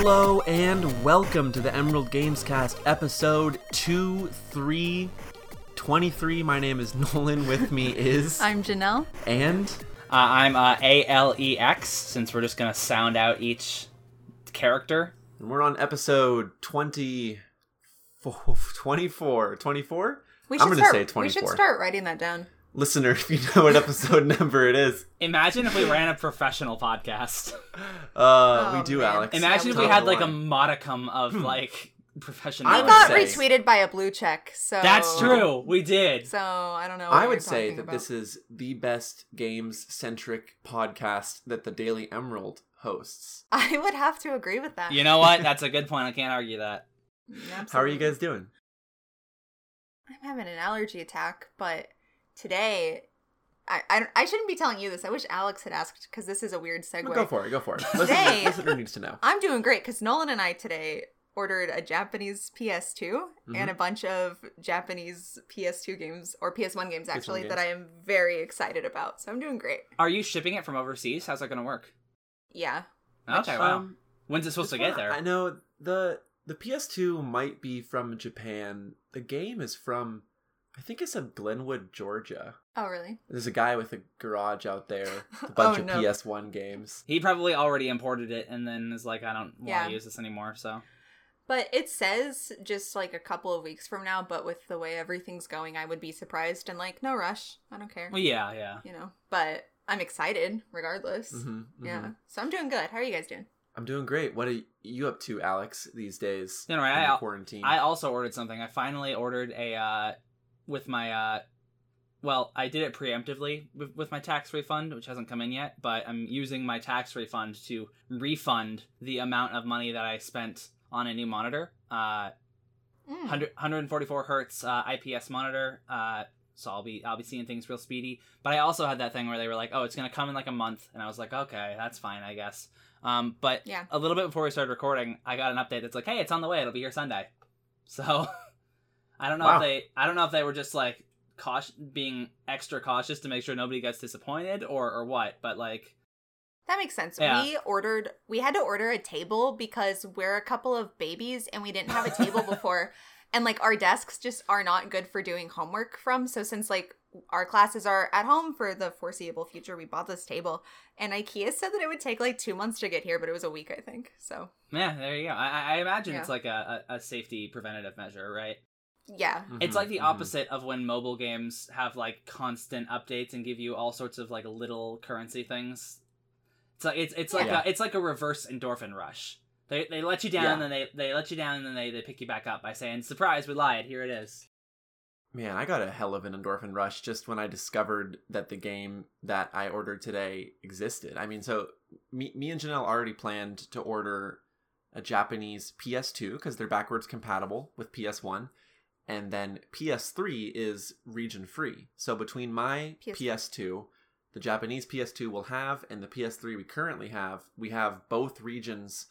Hello and welcome to the Emerald Gamescast, episode 2323. My name is Nolan. With me is... I'm Janelle. And... I'm Alex, since we're just going to sound out each character. We're on episode 24. I'm going to say 24. We should start writing that down. Listener, if you know what episode number it is. Imagine if we ran a professional podcast. We do, man. Alex. Imagine if we had like a modicum of like professional. I got retweeted by a blue check, so that's true. We did. So I don't know. I would say that this is the best games-centric podcast that the Daily Emerald hosts. I would have to agree with that. You know what? That's a good point. I can't argue that. Absolutely. How are you guys doing? I'm having an allergy attack, but. Today, I shouldn't be telling you this. I wish Alex had asked, because this is a weird segue. Well, go for it. Today, listener needs to know. I'm doing great, because Nolan and I today ordered a Japanese PS2 and a bunch of Japanese PS2 games, or PS1 games, actually, that I am very excited about. So I'm doing great. Are you shipping it from overseas? How's that going to work? Yeah. Okay, wow. When's it supposed to get there? I know the PS2 might be from Japan. The game is from... I think it said Glenwood, Georgia. Oh, really? There's a guy with a garage out there, a bunch of PS1 games. He probably already imported it and then is like, I don't want to use this anymore, so. But it says just like a couple of weeks from now, but with the way everything's going, I would be surprised and like, no rush. I don't care. Well, yeah. You know, but I'm excited regardless. Mm-hmm. Yeah. So I'm doing good. How are you guys doing? I'm doing great. What are you up to, Alex, these days in quarantine? I also ordered something. I finally ordered a... with my, I did it preemptively with my tax refund, which hasn't come in yet, but I'm using my tax refund to refund the amount of money that I spent on a new monitor. 144 hertz IPS monitor, so I'll be seeing things real speedy. But I also had that thing where they were like, oh, it's going to come in like a month, and I was like, okay, that's fine, I guess. But a little bit before we started recording, I got an update that's like, hey, it's on the way, it'll be here Sunday. So... I don't know if they were just like being extra cautious to make sure nobody gets disappointed or what, but like that makes sense. Yeah. We had to order a table because we're a couple of babies and we didn't have a table before, and like our desks just are not good for doing homework from. So since like our classes are at home for the foreseeable future, we bought this table, and IKEA said that it would take like 2 months to get here, but it was a week, I think. So yeah, there you go. I imagine it's like a safety preventative measure, right? Yeah. Mm-hmm, it's like the opposite of when mobile games have like constant updates and give you all sorts of like little currency things. It's like it's like a reverse endorphin rush. They let you down and then they let you down and then they pick you back up by saying, surprise, we lied, here it is. Man, I got a hell of an endorphin rush just when I discovered that the game that I ordered today existed. I mean, so me and Janelle already planned to order a Japanese PS2 because they're backwards compatible with PS1. And then PS3 is region free. So between my PS2, the Japanese PS2 we'll have, and the PS3 we currently have, we have both regions,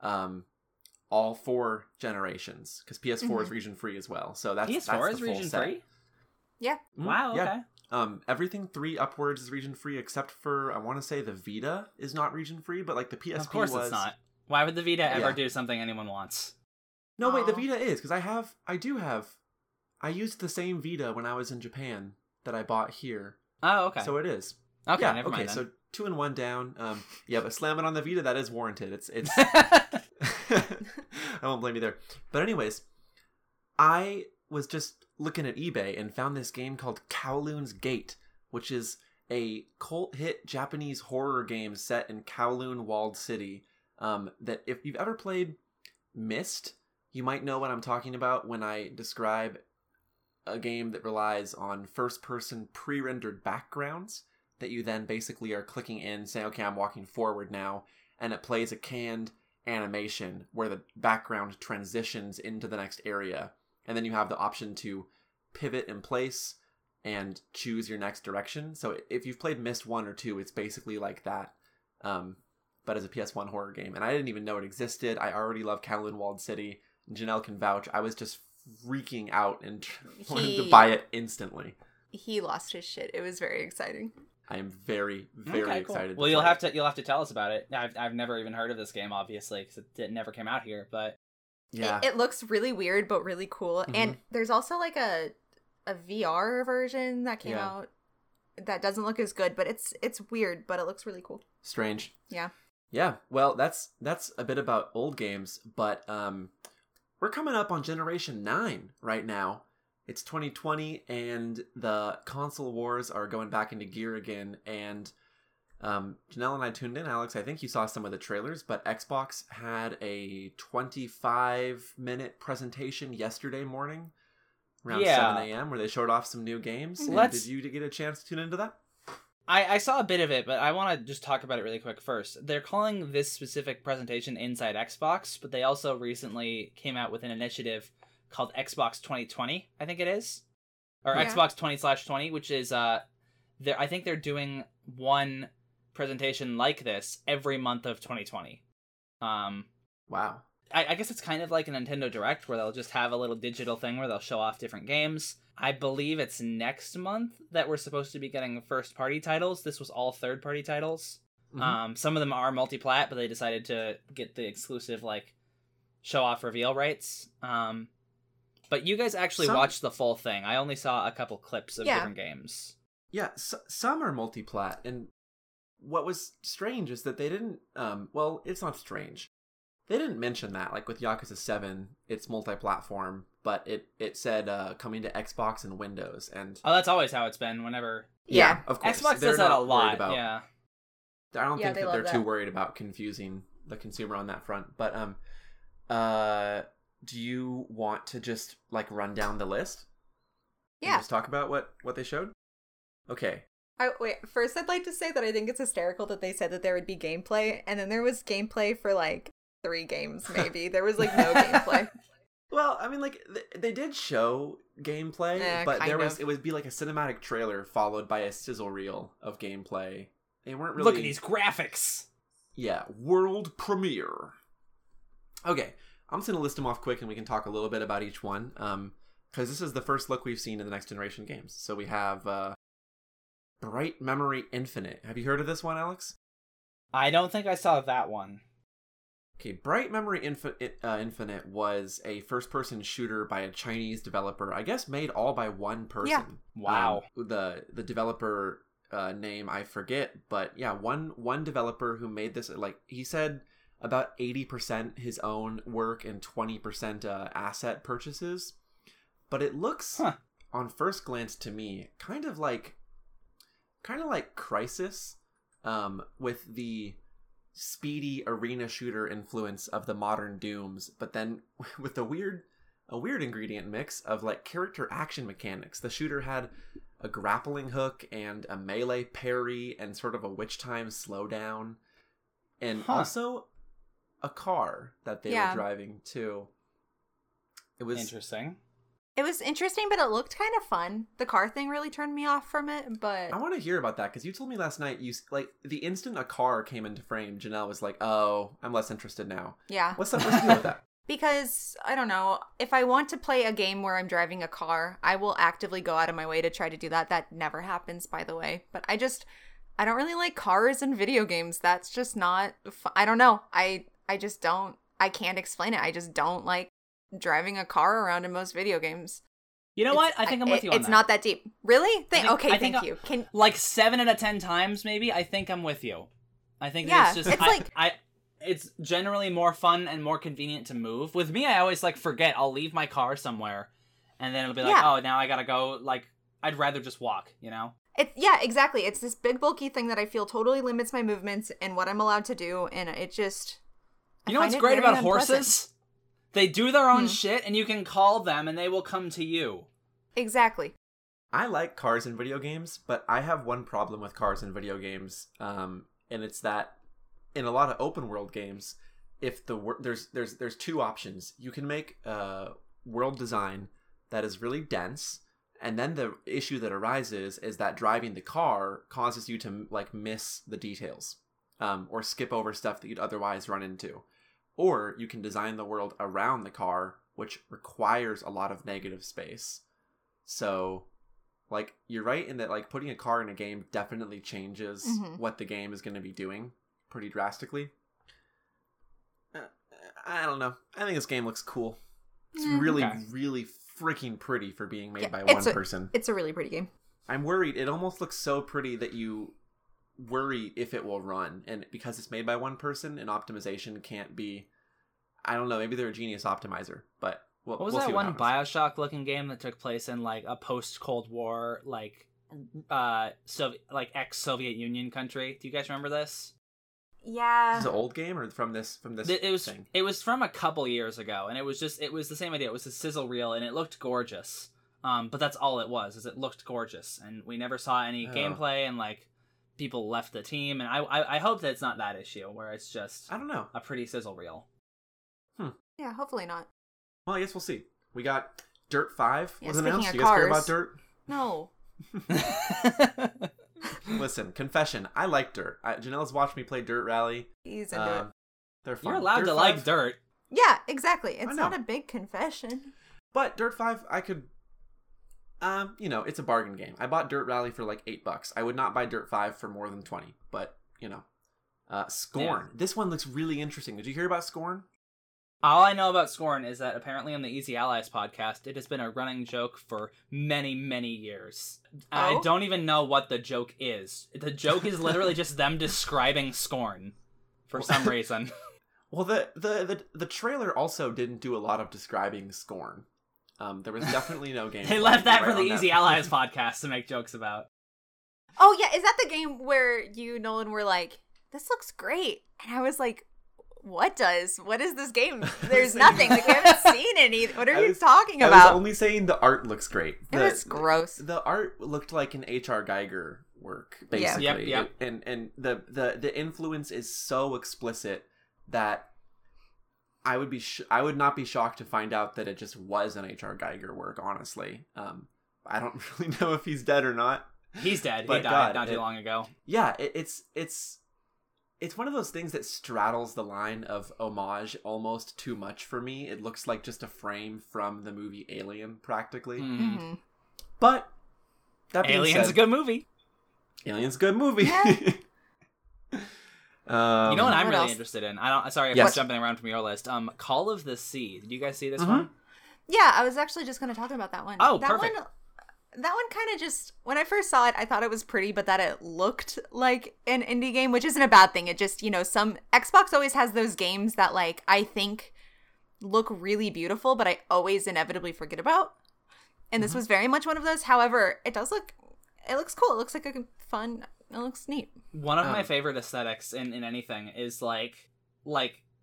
all 4 generations. Because PS4 is region free as well. So that's PS4 that's is the full region set. Free? Yeah. Mm-hmm. Wow, okay. Yeah. Everything 3 upwards is region free, except for, I want to say the Vita is not region free, but like the PSP was... Of course it's not. Why would the Vita ever do something anyone wants? No, wait, the Vita is, because I used the same Vita when I was in Japan that I bought here. Oh, okay. So it is. Okay, yeah, never mind. Okay, then. So 2 and 1 down. But slam it on the Vita, that is warranted. It's I won't blame you there. But anyways, I was just looking at eBay and found this game called Kowloon's Gate, which is a cult hit Japanese horror game set in Kowloon Walled City. That if you've ever played Myst, you might know what I'm talking about when I describe a game that relies on first-person pre-rendered backgrounds that you then basically are clicking in, saying, okay, I'm walking forward now, and it plays a canned animation where the background transitions into the next area. And then you have the option to pivot in place and choose your next direction. So if you've played Myst 1 or 2, it's basically like that, but as a PS1 horror game. And I didn't even know it existed. I already love Kowloon Walled City. Janelle can vouch. I was just freaking out and wanted to buy it instantly. He lost his shit. It was very exciting. I am very, very excited. Well, you'll have to tell us about it. I've never even heard of this game, obviously, because it never came out here. But yeah, it looks really weird, but really cool. Mm-hmm. And there's also like a VR version that came out that doesn't look as good, but it's weird, but it looks really cool. Strange. Yeah. Yeah. Well, that's a bit about old games, but we're coming up on Generation 9 right now. It's 2020, and the console wars are going back into gear again, and Janelle and I tuned in. Alex, I think you saw some of the trailers, but Xbox had a 25-minute presentation yesterday morning around 7 a.m. where they showed off some new games. Did you get a chance to tune into that? I saw a bit of it, but I want to just talk about it really quick first. They're calling this specific presentation Inside Xbox, but they also recently came out with an initiative called Xbox 2020, I think it is, or Xbox 20/20, which is I think they're doing one presentation like this every month of 2020. Wow. I guess it's kind of like a Nintendo Direct where they'll just have a little digital thing where they'll show off different games. I believe it's next month that we're supposed to be getting first party titles. This was all third party titles. Mm-hmm. Some of them are multi-plat, but they decided to get the exclusive like show off reveal rights. But you guys actually watched the full thing. I only saw a couple clips of different games. Yeah, some are multi-plat. And what was strange is that they didn't... well, it's not strange. They didn't mention that. Like with Yakuza 7, it's multi-platform, but it said coming to Xbox and Windows. And oh, that's always how it's been whenever... Yeah, of course. Xbox does that a lot, yeah. I don't think that they're too worried about confusing the consumer on that front. But do you want to just like run down the list? Yeah. And just talk about what they showed? Okay. First I'd like to say that I think it's hysterical that they said that there would be gameplay, and then there was gameplay for like 3 games maybe. There was like no gameplay. Well, I mean like they did show gameplay, but there was it would be like a cinematic trailer followed by a sizzle reel of gameplay. They weren't really... Look at these graphics! Yeah, world premiere. Okay. I'm just going to list them off quick and we can talk a little bit about each one. Because this is the first look we've seen in the next generation games. So we have Bright Memory Infinite. Have you heard of this one, Alex? I don't think I saw that one. Okay, Bright Memory Infinite was a first-person shooter by a Chinese developer. I guess made all by one person. Yeah. Wow. The developer name, I forget. But yeah, one developer who made this, like he said... about 80% his own work and 20% asset purchases. But it looks, on first glance to me, kind of like Crysis, with the speedy arena shooter influence of the modern Dooms, but then with a weird ingredient mix of like character action mechanics. The shooter had a grappling hook and a melee parry and sort of a witch time slowdown. And also... a car that they were driving too. It was interesting. It was interesting, but it looked kind of fun. The car thing really turned me off from it, but I want to hear about that because you told me last night you like the instant a car came into frame, Janelle was like, "Oh, I'm less interested now." Yeah. What's up with that? Because I don't know, if I want to play a game where I'm driving a car, I will actively go out of my way to try to do that. That never happens, by the way. But I don't really like cars in video games. That's just not. I don't know. I just don't, I can't explain it. I just don't like driving a car around in most video games. You know what? I think I'm with you on that. It's not that deep. Really? Thank you. Like 7 out of 10 times maybe, I think I'm with you. I think it's just, it's generally more fun and more convenient to move. With me, I always like forget, I'll leave my car somewhere and then it'll be like, oh, now I gotta go, like, I'd rather just walk, you know? Yeah, exactly. It's this big bulky thing that I feel totally limits my movements and what I'm allowed to do, and it just... You know what's great about horses? They do their own shit, and you can call them, and they will come to you. Exactly. I like cars in video games, but I have one problem with cars in video games, and it's that in a lot of open-world games, if there's two options. You can make world design that is really dense, and then the issue that arises is that driving the car causes you to like miss the details. Or skip over stuff that you'd otherwise run into. Or you can design the world around the car, which requires a lot of negative space. So, like, you're right in that, like, putting a car in a game definitely changes what the game is going to be doing pretty drastically. I don't know. I think this game looks cool. It's really freaking pretty for being made by one person. It's a really pretty game. I'm worried. It almost looks so pretty that you worry if it will run. And because it's made by one person, an optimization can't be... I don't know. Maybe they're a genius optimizer, but... Well, what was that one Bioshock-looking game that took place in, like, a post-Cold War, like, ex-Soviet Union country? Do you guys remember this? Yeah. Is this an old game or from this thing? It was from a couple years ago, and it was the same idea. It was a sizzle reel, and it looked gorgeous. But that's all it was, is it looked gorgeous. And we never saw any gameplay, and, like, people left the team. And I hope that it's not that issue, where it's just... I don't know. A pretty sizzle reel. Yeah, hopefully not. Well, I guess we'll see. We got Dirt 5 was announced. You guys care about Dirt? No. Listen, confession. I like Dirt. Janelle's watched me play Dirt Rally. He's into it. They're fun. You're allowed to like Dirt. Yeah, exactly. It's not a big confession. But Dirt 5, I could... it's a bargain game. I bought Dirt Rally for like $8. I would not buy Dirt 5 for more than 20, but, you know. Scorn. Yeah. This one looks really interesting. Did you hear about Scorn? All I know about Scorn is that apparently on the Easy Allies podcast, it has been a running joke for many, many years. I don't even know what the joke is. The joke is literally just them describing Scorn for some reason. Well, the trailer also didn't do a lot of describing Scorn. There was definitely no game. They left that for the Easy Allies podcast to make jokes about. Oh, yeah. Is that the game where you, Nolan, were like, this looks great? And I was like... What is this game? There's nothing. Like, we haven't seen any. What are you talking about? I was only saying the art looks great. It was gross. The art looked like an H.R. Geiger work, basically. Yeah. Yep. And the influence is so explicit that I would be I would not be shocked to find out that it just was an H.R. Geiger work. Honestly, I don't really know if he's dead or not. He's dead. But he died not too long ago. Yeah, It's one of those things that straddles the line of homage almost too much for me. It looks like just a frame from the movie Alien, practically. Mm-hmm. But that being said, Alien's a good movie. Alien's a good movie. Yeah. You know what I'm really interested in? I'm jumping around from your list. Call of the Sea. Did you guys see this one? Yeah, I was actually just going to talk about that one. Oh, perfect. That one kind of just, when I first saw it, I thought it was pretty, but that it looked like an indie game, which isn't a bad thing. It just, some, Xbox always has those games that, like, I think look really beautiful, but I always inevitably forget about. And this was very much one of those. However, it looks cool. It looks like a fun, it looks neat. One of my favorite aesthetics in anything is, like,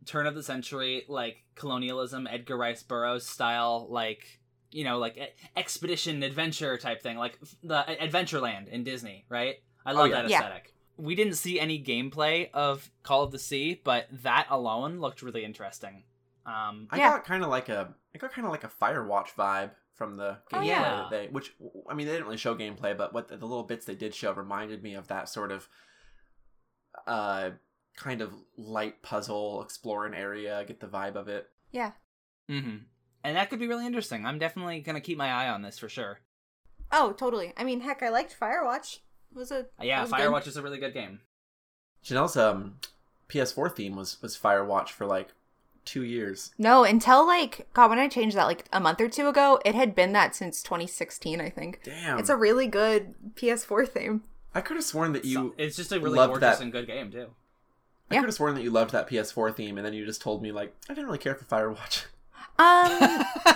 turn of the century, like, colonialism, Edgar Rice Burroughs style, like... like expedition adventure type thing, like the Adventureland in Disney, right? I love that aesthetic. Yeah. We didn't see any gameplay of Call of the Sea, but that alone looked really interesting. I got kind of like a Firewatch vibe from the gameplay that they, which I mean, they didn't really show gameplay, but what the little bits they did show reminded me of that sort of kind of light puzzle, explore an area, get the vibe of it. Yeah. Mm-hmm. And that could be really interesting. I'm definitely going to keep my eye on this for sure. Oh, totally. I mean, heck, I liked Firewatch. It was a Firewatch is a really good game. Janelle's PS4 theme was Firewatch for like 2 years. No, until like, God, when I changed that like a month or two ago, it had been that since 2016, I think. Damn. It's a really good PS4 theme. I could have sworn that it's just a really gorgeous and good game, too. I could have sworn that you loved that PS4 theme, and then you just told me, like, I didn't really care for Firewatch. I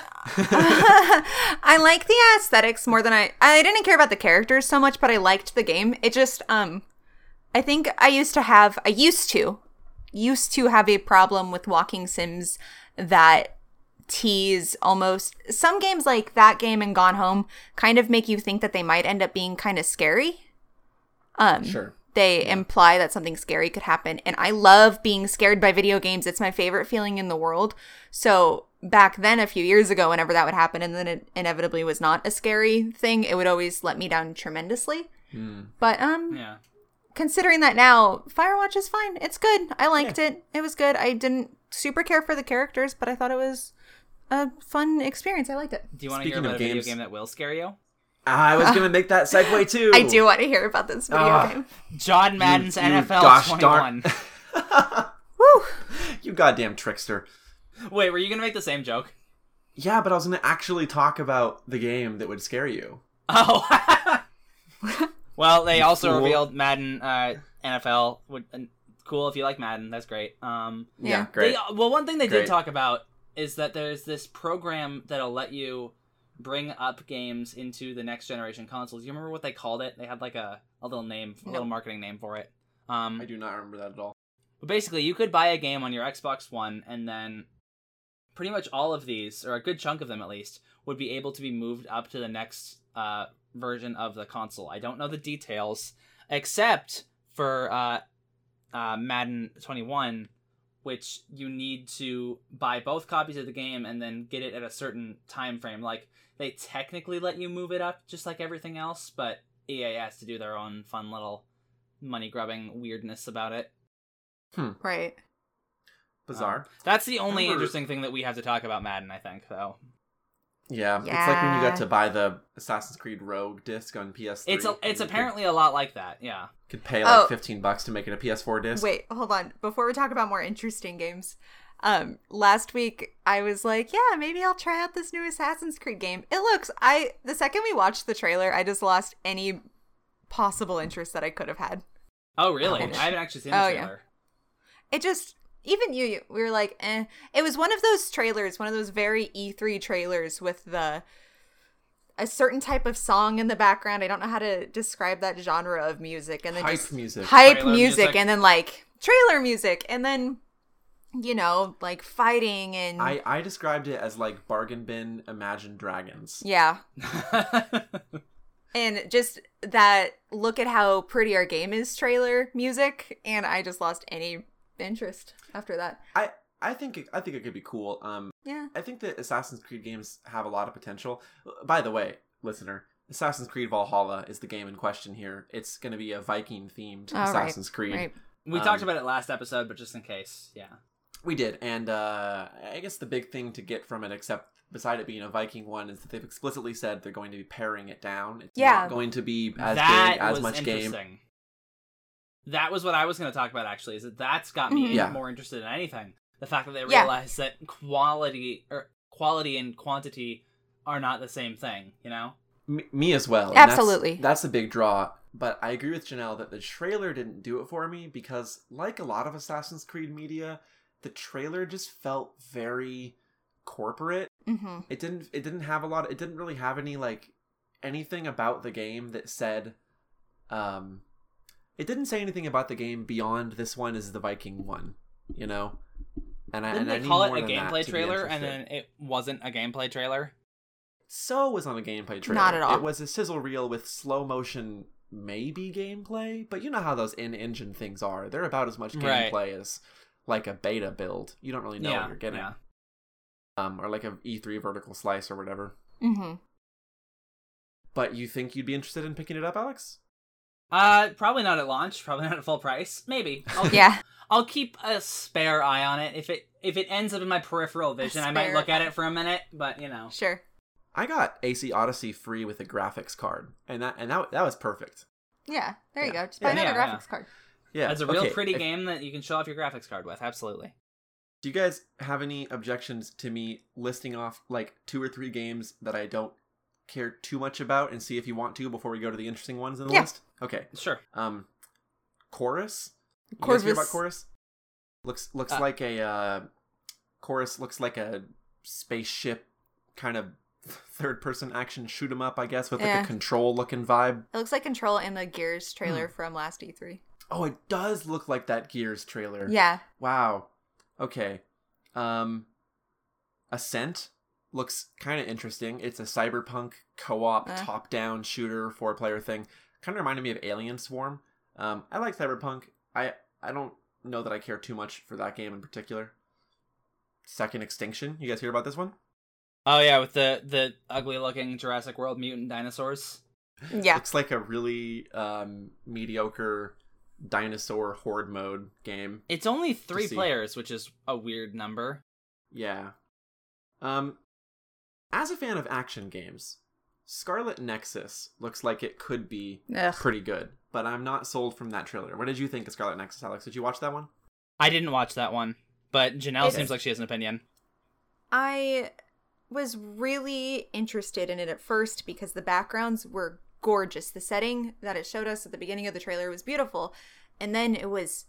like the aesthetics more than I didn't care about the characters so much, but I liked the game. It just, I think I used to have a problem with walking sims that tease almost, some games like that game and Gone Home kind of make you think that they might end up being kind of scary. Sure. They imply that something scary could happen. And I love being scared by video games. It's my favorite feeling in the world. So back then, a few years ago, whenever that would happen, and then it inevitably was not a scary thing, it would always let me down tremendously. Mm. But considering that now, Firewatch is fine. It's good. I liked it. It was good. I didn't super care for the characters, but I thought it was a fun experience. I liked it. Do you want to hear about a video game that will scare you? I was going to make that segue too. I do want to hear about this video game. John Madden's NFL gosh 21. Darn. Woo! You goddamn trickster. Wait, were you going to make the same joke? Yeah, but I was going to actually talk about the game that would scare you. Oh. Well, they also revealed Madden NFL. Cool if you like Madden. That's great. Yeah, great. One thing they did talk about is that there's this program that'll let you bring up games into the next generation consoles. You remember what they called it? They had like a little name, a little marketing name for it. I do not remember that at all. But basically, you could buy a game on your Xbox One, and then pretty much all of these, or a good chunk of them at least, would be able to be moved up to the next version of the console. I don't know the details, except for Madden 21, which you need to buy both copies of the game and then get it at a certain time frame. Like, they technically let you move it up just like everything else, but EA has to do their own fun little money-grubbing weirdness about it. Right. Bizarre. That's the only interesting thing that we have to talk about Madden, I think, though. Yeah, it's like when you got to buy the Assassin's Creed Rogue disc on PS3. It's apparently a lot like that, yeah. Could pay like $15 to make it a PS4 disc. Wait, hold on. Before we talk about more interesting games, last week I was like, yeah, maybe I'll try out this new Assassin's Creed game. The second we watched the trailer, I just lost any possible interest that I could have had. Oh, really? I haven't actually seen the trailer. Yeah. It just... Even we were like, eh. It was one of those trailers, one of those very E3 trailers with a certain type of song in the background. I don't know how to describe that genre of music. And then hype music. And then like trailer music. And then, like fighting. And I described it as like bargain bin Imagine Dragons. Yeah. And just that look at how pretty our game is trailer music. And I just lost any interest after that. I think it could be cool. I think that Assassin's Creed games have a lot of potential. By the way, listener, Assassin's Creed Valhalla is the game in question here. It's going to be a Viking themed Assassin's Creed. Right. We talked about it last episode, but just in case, we did. And I guess the big thing to get from it, except beside it being a Viking one, is that they've explicitly said they're going to be paring it down. It's not going to be as big, as much game. That was what I was going to talk about, actually, is that's got me more interested in anything. The fact that they realized that quality and quantity are not the same thing, Me as well. Absolutely. That's a big draw. But I agree with Janelle that the trailer didn't do it for me because, like a lot of Assassin's Creed media, the trailer just felt very corporate. Mm-hmm. It didn't really have any, like, anything about the game that said... It didn't say anything about the game beyond this one is the Viking one, And they call it a gameplay trailer, and then it wasn't a gameplay trailer? So it was on a gameplay trailer. Not at all. It was a sizzle reel with slow motion, maybe gameplay, but you know how those in-engine things are. They're about as much gameplay as like a beta build. You don't really know what you're getting. Yeah. Or like an E3 vertical slice or whatever. Mm-hmm. But you think you'd be interested in picking it up, Alex? Probably not at launch, probably not at full price. Maybe. I'll keep a spare eye on it. If it ends up in my peripheral vision, I might look at it for a minute, but Sure. I got AC Odyssey free with a graphics card, and that was perfect. Yeah, there you go. Just buy another graphics card. Yeah. That's a real pretty game that you can show off your graphics card with, absolutely. Do you guys have any objections to me listing off like 2 or 3 games that I don't care too much about and see if you want to before we go to the interesting ones in the list? Okay. Sure. Chorus? You guys hear about Chorus? Looks like a Chorus looks like a spaceship kind of third person action shoot 'em up, I guess, with like a Control looking vibe. It looks like Control in the Gears trailer from last E3. Oh, it does look like that Gears trailer. Yeah. Wow. Okay. Ascent? Looks kind of interesting. It's a cyberpunk co-op top-down shooter 4-player thing. Kind of reminded me of Alien Swarm. I like cyberpunk. I don't know that I care too much for that game in particular. Second Extinction. You guys hear about this one? Oh yeah, with the ugly-looking Jurassic World mutant dinosaurs. Yeah, looks like a really mediocre dinosaur horde mode game. It's only 3 players, which is a weird number. Yeah. As a fan of action games, Scarlet Nexus looks like it could be pretty good, but I'm not sold from that trailer. What did you think of Scarlet Nexus, Alex? Did you watch that one? I didn't watch that one, but Janelle seems like she has an opinion. I was really interested in it at first because the backgrounds were gorgeous. The setting that it showed us at the beginning of the trailer was beautiful, and then it was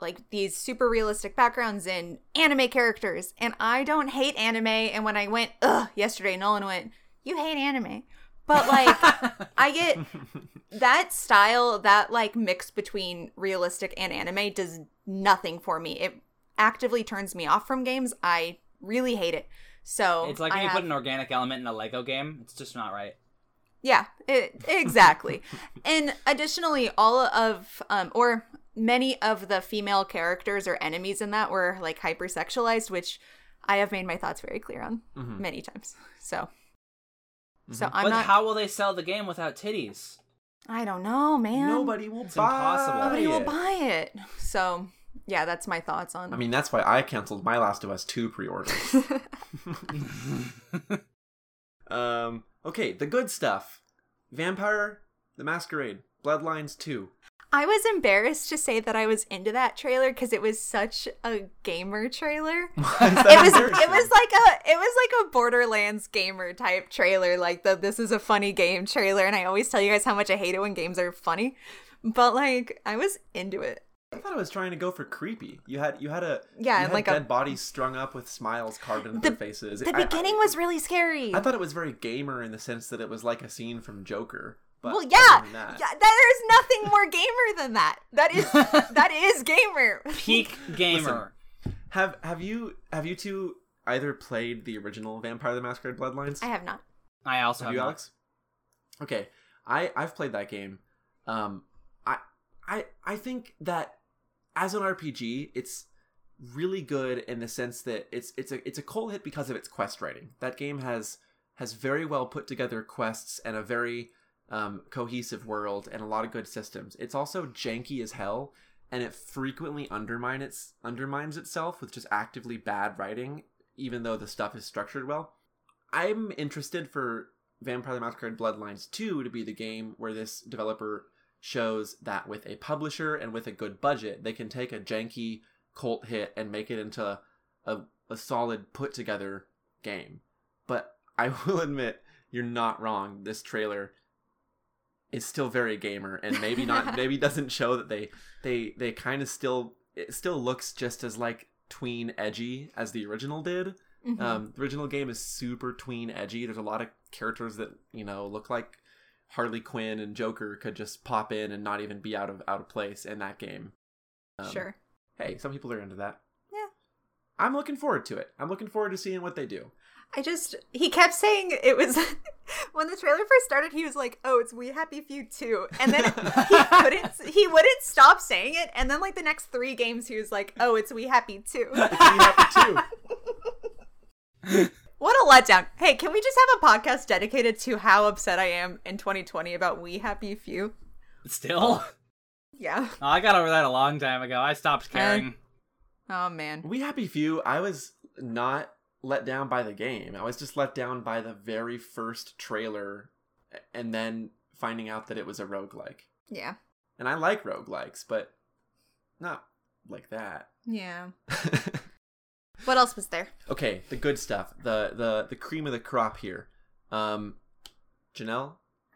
like these super realistic backgrounds and anime characters, and I don't hate anime, and when I went yesterday, Nolan went, "You hate anime," but like I get that style, that like mix between realistic and anime does nothing for me. It actively turns me off from games. I really hate it. So it's like when you put an organic element in a Lego game. It's just not right. Yeah, exactly. And additionally, all of or many of the female characters or enemies in that were like hypersexualized, which I have made my thoughts very clear on many times. So I'm not. But how will they sell the game without titties? I don't know, man. Nobody will buy it. So yeah, that's my thoughts on. I mean, that's why I canceled my Last of Us 2 pre-order. Okay, the good stuff. Vampire the Masquerade, Bloodlines 2. I was embarrassed to say that I was into that trailer because it was such a gamer trailer. It was like a Borderlands gamer type trailer, like the "this is a funny game" trailer. And I always tell you guys how much I hate it when games are funny, but like I was into it. I thought it was trying to go for creepy. You had dead bodies strung up with smiles carved into their faces. The beginning was really scary. I thought it was very gamer in the sense that it was like a scene from Joker. But there's nothing more gamer than that. That is gamer. Peak gamer. Listen, have you two either played the original Vampire the Masquerade Bloodlines? I have not. I also have you, not. Alex? Okay, I've played that game. I think that as an RPG, it's really good in the sense that it's a cold hit because of its quest writing. That game has very well put together quests and a very cohesive world and a lot of good systems. It's also janky as hell, and it frequently undermines itself with just actively bad writing, even though the stuff is structured well. I'm interested for Vampire the Masquerade Bloodlines 2 to be the game where this developer shows that with a publisher and with a good budget, they can take a janky cult hit and make it into a solid put-together game. But I will admit, you're not wrong. This trailer is still very gamer, and maybe doesn't show that they kind of still looks just as like tween edgy as the original did. The original game is super tween edgy. There's a lot of characters that, you know, look like Harley Quinn and Joker could just pop in and not even be out of place in that game. Sure. Hey, some people are into that. Yeah. I'm looking forward to it. I'm looking forward to seeing what they do. He kept saying it was, when the trailer first started, he was like, "Oh, it's We Happy Few 2." And then he wouldn't stop saying it. And then like the next 3 games, he was like, "Oh, it's We Happy 2." It's We Happy 2. What a letdown. Hey, can we just have a podcast dedicated to how upset I am in 2020 about We Happy Few? Still? Yeah. Oh, I got over that a long time ago. I stopped caring. Oh, man. We Happy Few, I was not let down by the game. I was just let down by the very first trailer and then finding out that it was a roguelike. Yeah. And I like roguelikes, but not like that. Yeah. What else was there? Okay, the good stuff. The cream of the crop here. Janelle,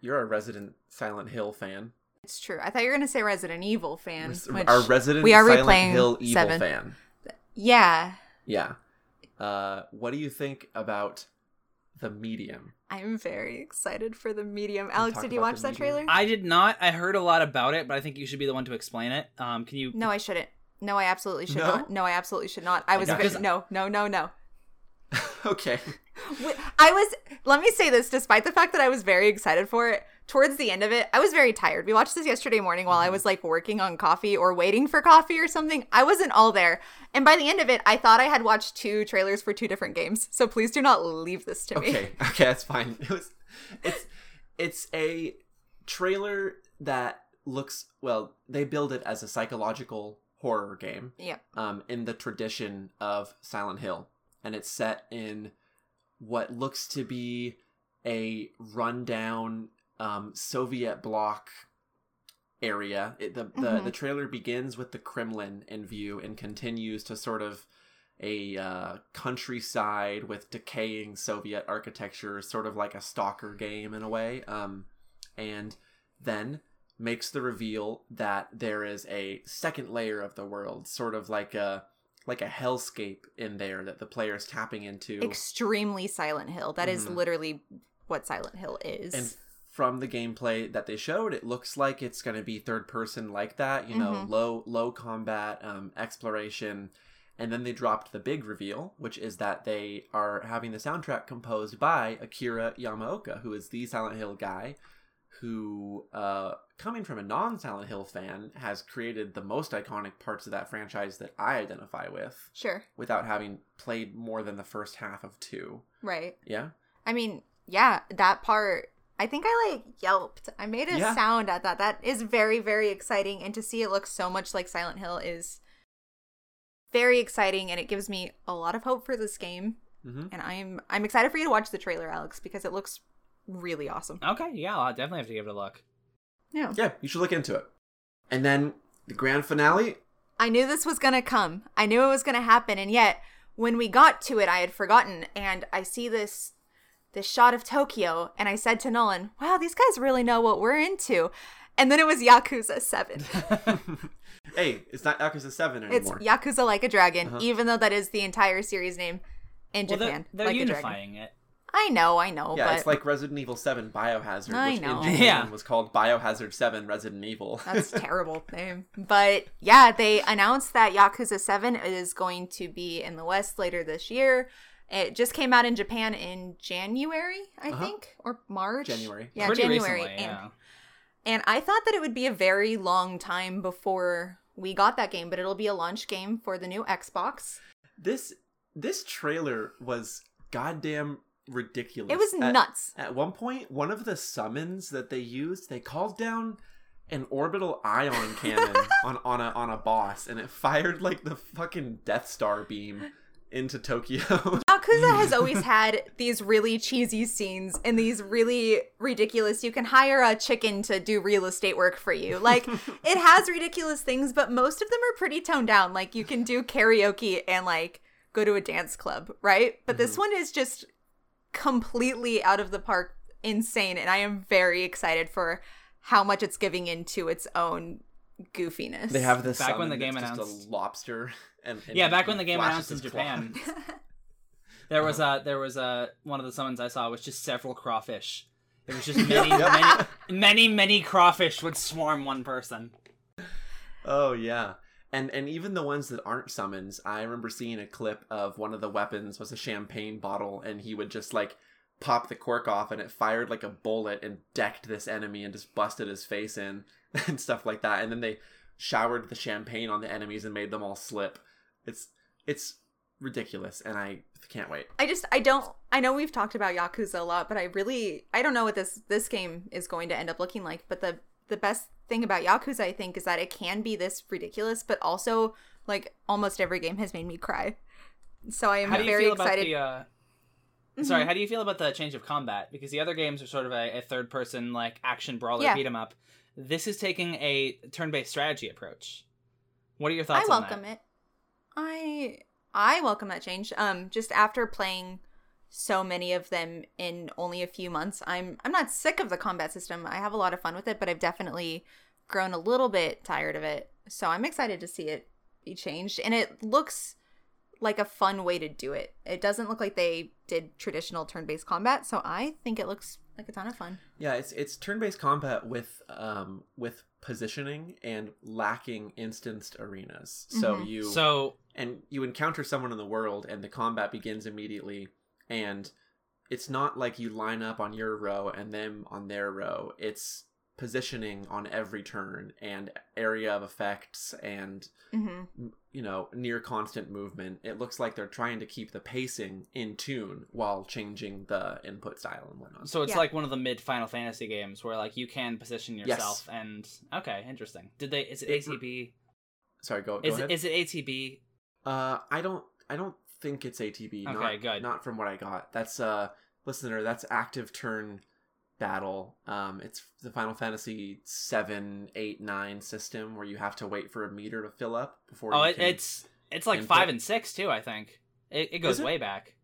you're a resident Silent Hill fan. It's true. I thought you were going to say Resident Evil fan. We are replaying Silent Hill Evil fan. Yeah. Yeah. What do you think about The Medium? I'm very excited for The Medium. Alex, did you watch that trailer? I did not. I heard a lot about it, but I think you should be the one to explain it. Can you? No, I shouldn't. No, I absolutely should not. No, I absolutely should not. No. Okay. Let me say this, despite the fact that I was very excited for it, towards the end of it, I was very tired. We watched this yesterday morning while I was like working on coffee or waiting for coffee or something. I wasn't all there. And by the end of it, I thought I had watched 2 trailers for 2 different games. So please do not leave this to me. Okay, that's fine. It's a trailer that looks, well, they build it as a psychological horror game. Yeah. In the tradition of Silent Hill. And it's set in what looks to be a rundown Soviet bloc area. The trailer begins with the Kremlin in view and continues to sort of a countryside with decaying Soviet architecture, sort of like a stalker game in a way. And then makes the reveal that there is a second layer of the world, sort of like a hellscape in there that the player is tapping into. Extremely Silent Hill. That is literally what Silent Hill is. And from the gameplay that they showed, it looks like it's going to be third person like that, you know, low combat, exploration. And then they dropped the big reveal, which is that they are having the soundtrack composed by Akira Yamaoka, who is the Silent Hill guy, who, coming from a non-Silent Hill fan, has created the most iconic parts of that franchise that I identify with. Sure. Without having played more than the first half of 2. Right. Yeah? I mean, yeah, that part, I think I, yelped. I made a sound at that. That is very, very exciting, and to see it look so much like Silent Hill is very exciting, and it gives me a lot of hope for this game. Mm-hmm. And I'm excited for you to watch the trailer, Alex, because it looks really awesome. Okay, yeah, I'll definitely have to give it a look. Yeah. Yeah, you should look into it. And then the grand finale. I knew this was going to come. I knew it was going to happen. And yet, when we got to it, I had forgotten. And I see this shot of Tokyo. And I said to Nolan, wow, these guys really know what we're into. And then it was Yakuza 7. Hey, it's not Yakuza 7 anymore. It's Yakuza Like a Dragon, even though that is the entire series name in Japan. They're unifying it. I know. Yeah, but it's like Resident Evil 7 Biohazard, which in Japan was called Biohazard 7 Resident Evil. That's a terrible name. But yeah, they announced that Yakuza 7 is going to be in the West later this year. It just came out in Japan in January, I think, or March. January. Yeah, pretty January. Recently, and I thought that it would be a very long time before we got that game, but it'll be a launch game for the new Xbox. This trailer was goddamn ridiculous. It was nuts. At one point, one of the summons that they used, they called down an orbital ion cannon on a boss, and it fired like the fucking Death Star beam into Tokyo. Yakuza has always had these really cheesy scenes and these really ridiculous, you can hire a chicken to do real estate work for you. Like, it has ridiculous things, but most of them are pretty toned down. Like, you can do karaoke and like go to a dance club, right? But this one is just completely out of the park insane, and I am very excited for how much it's giving into its own goofiness. They have this back when the game announced a lobster and yeah, back when the game announced in Japan there was a one of the summons I saw was just several crawfish. It was just many crawfish would swarm one person. Oh yeah. And even the ones that aren't summons, I remember seeing a clip of one of the weapons was a champagne bottle, and he would just like pop the cork off and it fired like a bullet and decked this enemy and just busted his face in and stuff like that. And then they showered the champagne on the enemies and made them all slip. It's ridiculous, and I can't wait. I know we've talked about Yakuza a lot, but I don't know what this game is going to end up looking like, but the best thing about Yakuza, I think, is that it can be this ridiculous, but also like almost every game has made me cry, so I am very excited. How do you feel about the change of combat? Because the other games are sort of a third person like action brawler beat 'em up. This is taking a turn-based strategy approach. What are your thoughts on that? I welcome that change. Just after playing so many of them in only a few months, I'm not sick of the combat system. I have a lot of fun with it, but I've definitely grown a little bit tired of it. So I'm excited to see it be changed, and it looks like a fun way to do it. It doesn't look like they did traditional turn-based combat, so I think it looks like a ton of fun. Yeah, it's turn-based combat with positioning and lacking instanced arenas. So you encounter someone in the world and the combat begins immediately. And it's not like you line up on your row and them on their row. It's positioning on every turn and area of effects and, near constant movement. It looks like they're trying to keep the pacing in tune while changing the input style and whatnot. So it's like one of the mid-Final Fantasy games where, like, you can position yourself and... Okay, interesting. Is it ATB? Sorry, go ahead. Is it ATB? I don't think it's ATB. Okay, good. Not from what I got. That's listener, that's active turn battle. It's the Final Fantasy 7, 8, 9 system where you have to wait for a meter to fill up before. Oh, it's like input. 5 and 6 too. I think it goes way back.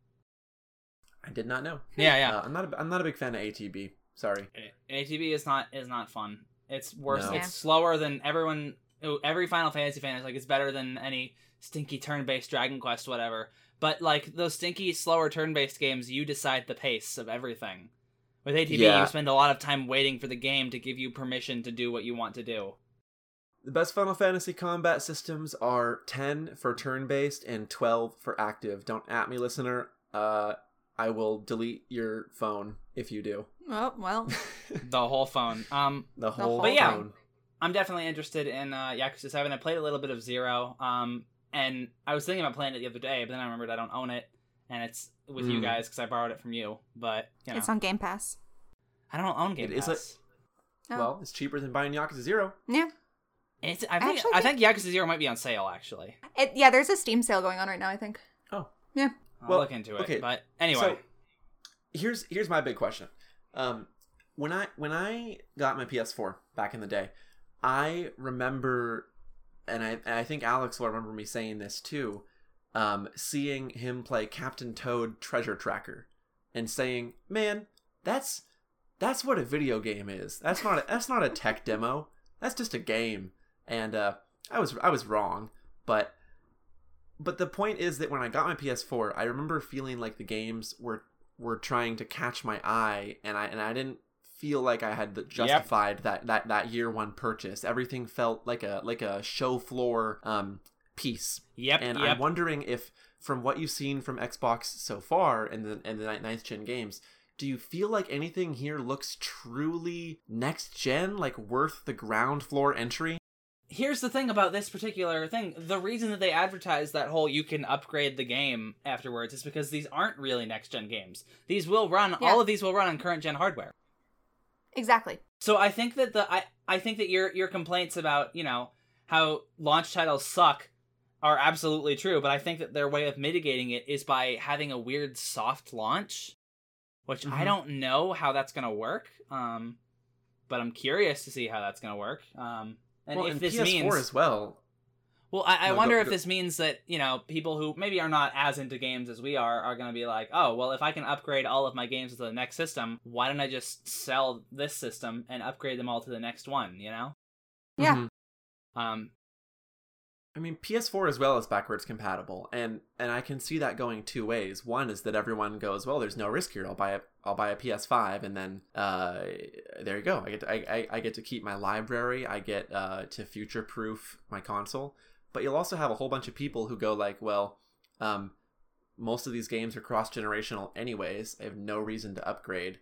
I did not know. Yeah. I'm not a big fan of ATB. Sorry. ATB is not fun. It's worse. No. It's slower than everyone. Every Final Fantasy fan is like, it's better than any stinky turn-based Dragon Quest, whatever. But like those stinky, slower turn-based games, you decide the pace of everything. With ATB, you spend a lot of time waiting for the game to give you permission to do what you want to do. The best Final Fantasy combat systems are 10 for turn-based and 12 for active. Don't at me, listener. I will delete your phone if you do. Oh, well. The whole phone. The whole phone. I'm definitely interested in Yakuza 7. I played a little bit of 0, and I was thinking about playing it the other day, but then I remembered I don't own it, and it's with you guys because I borrowed it from you. But you know. It's on Game Pass. I don't own Game Pass. Well, it's cheaper than buying Yakuza 0. Yeah. I think Yakuza 0 might be on sale, actually. There's a Steam sale going on right now, I think. Oh. Yeah. I'll look into it. Okay. But anyway. So, here's my big question. When I got my PS4 back in the day, I remember, and I think Alex will remember me saying this too, seeing him play Captain Toad Treasure Tracker, and saying, "Man, that's what a video game is. That's not a tech demo. That's just a game." And I was wrong, but the point is that when I got my PS4, I remember feeling like the games were trying to catch my eye, and I didn't feel like I had justified that year one purchase. Everything felt like a show floor piece. Yep. And I'm wondering if, from what you've seen from Xbox so far and the 9th gen games, do you feel like anything here looks truly next gen, like worth the ground floor entry? Here's the thing about this particular thing. The reason that they advertise that whole you can upgrade the game afterwards is because these aren't really next gen games. These will run all of these will run on current gen hardware. Exactly. So I think that your complaints about, you know, how launch titles suck are absolutely true, but I think that their way of mitigating it is by having a weird soft launch, which I don't know how that's going to work. But I'm curious to see how that's going to work. I wonder if this means that, you know, people who maybe are not as into games as we are going to be like, oh, well, if I can upgrade all of my games to the next system, why don't I just sell this system and upgrade them all to the next one, you know? Yeah. Mm-hmm. I mean, PS4 as well is backwards compatible, and I can see that going two ways. One is that everyone goes, well, there's no risk here. I'll buy a PS5, and then there you go. I get to keep my library. I get to future-proof my console. But you'll also have a whole bunch of people who go like, well, most of these games are cross-generational anyways. I have no reason to upgrade.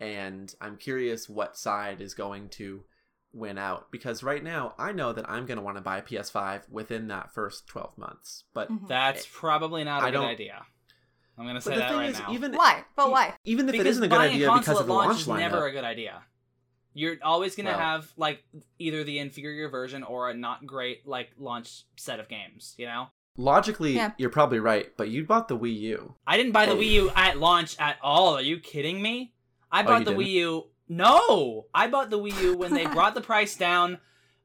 And I'm curious what side is going to win out. Because right now, I know that I'm going to want to buy a PS5 within that first 12 months. But that's probably not a good idea. I'm going to say that right now. Why? Even if it isn't a good idea because of the launch lineup. It's never a good idea. You're always going to have, like, either the inferior version or a not great, like, launch set of games, you know? Logically, you're probably right, but you bought the Wii U. I didn't buy the Wii U at launch at all. Are you kidding me? I bought the Wii U. No! I bought the Wii U when they brought the price down.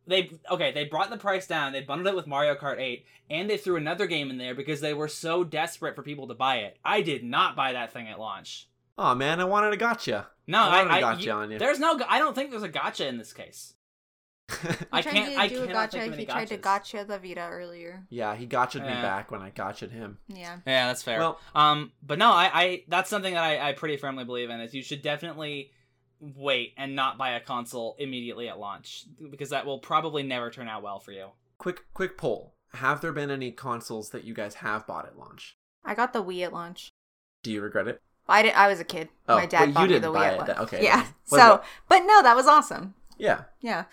They brought the price down. They bundled it with Mario Kart 8, and they threw another game in there because they were so desperate for people to buy it. I did not buy that thing at launch. Oh man, I wanted a gotcha. No, I wanted a gotcha on you. There's no. I don't think there's a gotcha in this case. I can't think of any gotchas. He tried to gotcha the Vita earlier. Yeah, he gotcha'd me back when I gotcha'd him. Yeah. Yeah, that's fair. Well, but no, I that's something that I pretty firmly believe in is you should definitely wait and not buy a console immediately at launch because that will probably never turn out well for you. Quick poll: have there been any consoles that you guys have bought at launch? I got the Wii at launch. Do you regret it? I was a kid. Oh, my dad bought me the Wii at launch. Okay. Yeah. But no, that was awesome. Yeah. Yeah.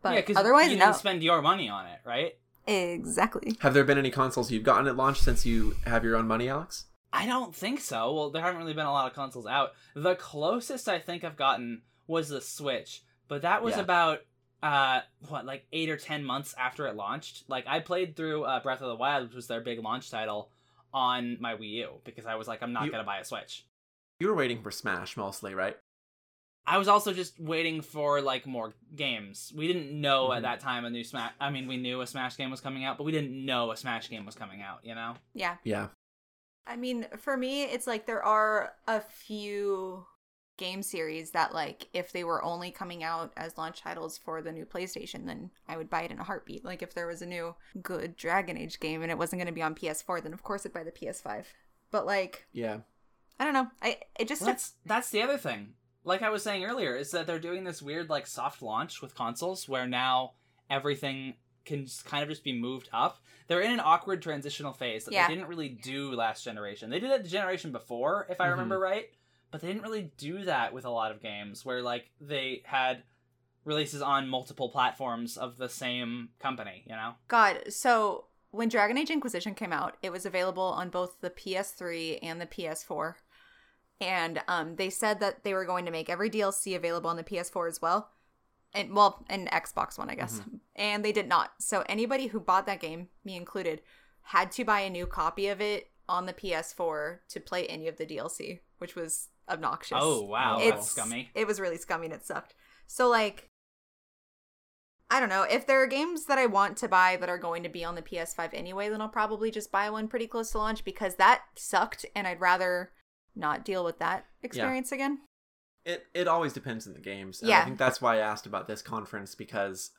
But otherwise, you didn't spend your money on it, right? Exactly. Have there been any consoles you've gotten at launch since you have your own money, Alex? I don't think so. Well, there haven't really been a lot of consoles out. The closest I think I've gotten was the Switch, but that was about, 8 or 10 months after it launched. Like, I played through Breath of the Wild, which was their big launch title, on my Wii U because I was like, I'm not going to buy a Switch. You were waiting for Smash mostly, right? I was also just waiting for, like, more games. We didn't know at that time a new Smash... I mean, we knew a Smash game was coming out, but we didn't know a Smash game was coming out, you know? Yeah. Yeah. I mean, for me, it's like there are a few game series that, like, if they were only coming out as launch titles for the new PlayStation, then I would buy it in a heartbeat. Like, if there was a new good Dragon Age game and it wasn't going to be on PS4, then of course I'd buy the PS5. But, like... Yeah. I don't know. That's the other thing. Like I was saying earlier, is that they're doing this weird, like, soft launch with consoles where now everything can kind of just be moved up. They're in an awkward transitional phase that they didn't really do last generation. They did that the generation before, if I remember right, but they didn't really do that with a lot of games where, like, they had releases on multiple platforms of the same company, you know? God, so when Dragon Age Inquisition came out, it was available on both the PS3 and the PS4. And they said that they were going to make every DLC available on the PS4 as well. And, well, an Xbox One, I guess. Mm-hmm. And they did not. So anybody who bought that game, me included, had to buy a new copy of it on the PS4 to play any of the DLC, which was obnoxious. Oh, wow. That's scummy. It was really scummy and it sucked. So, like, I don't know. If there are games that I want to buy that are going to be on the PS5 anyway, then I'll probably just buy one pretty close to launch because that sucked and I'd rather... not deal with that experience again. It always depends on the games. And I think that's why I asked about this conference, because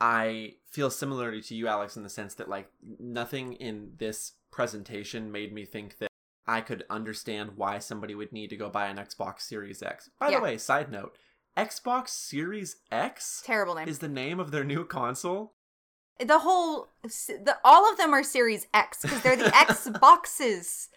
I feel similarly to you, Alex, in the sense that, like, nothing in this presentation made me think that I could understand why somebody would need to go buy an Xbox Series X. By the way, side note, Xbox Series X? Terrible name. Is the name of their new console? All of them are Series X because they're the Xboxes.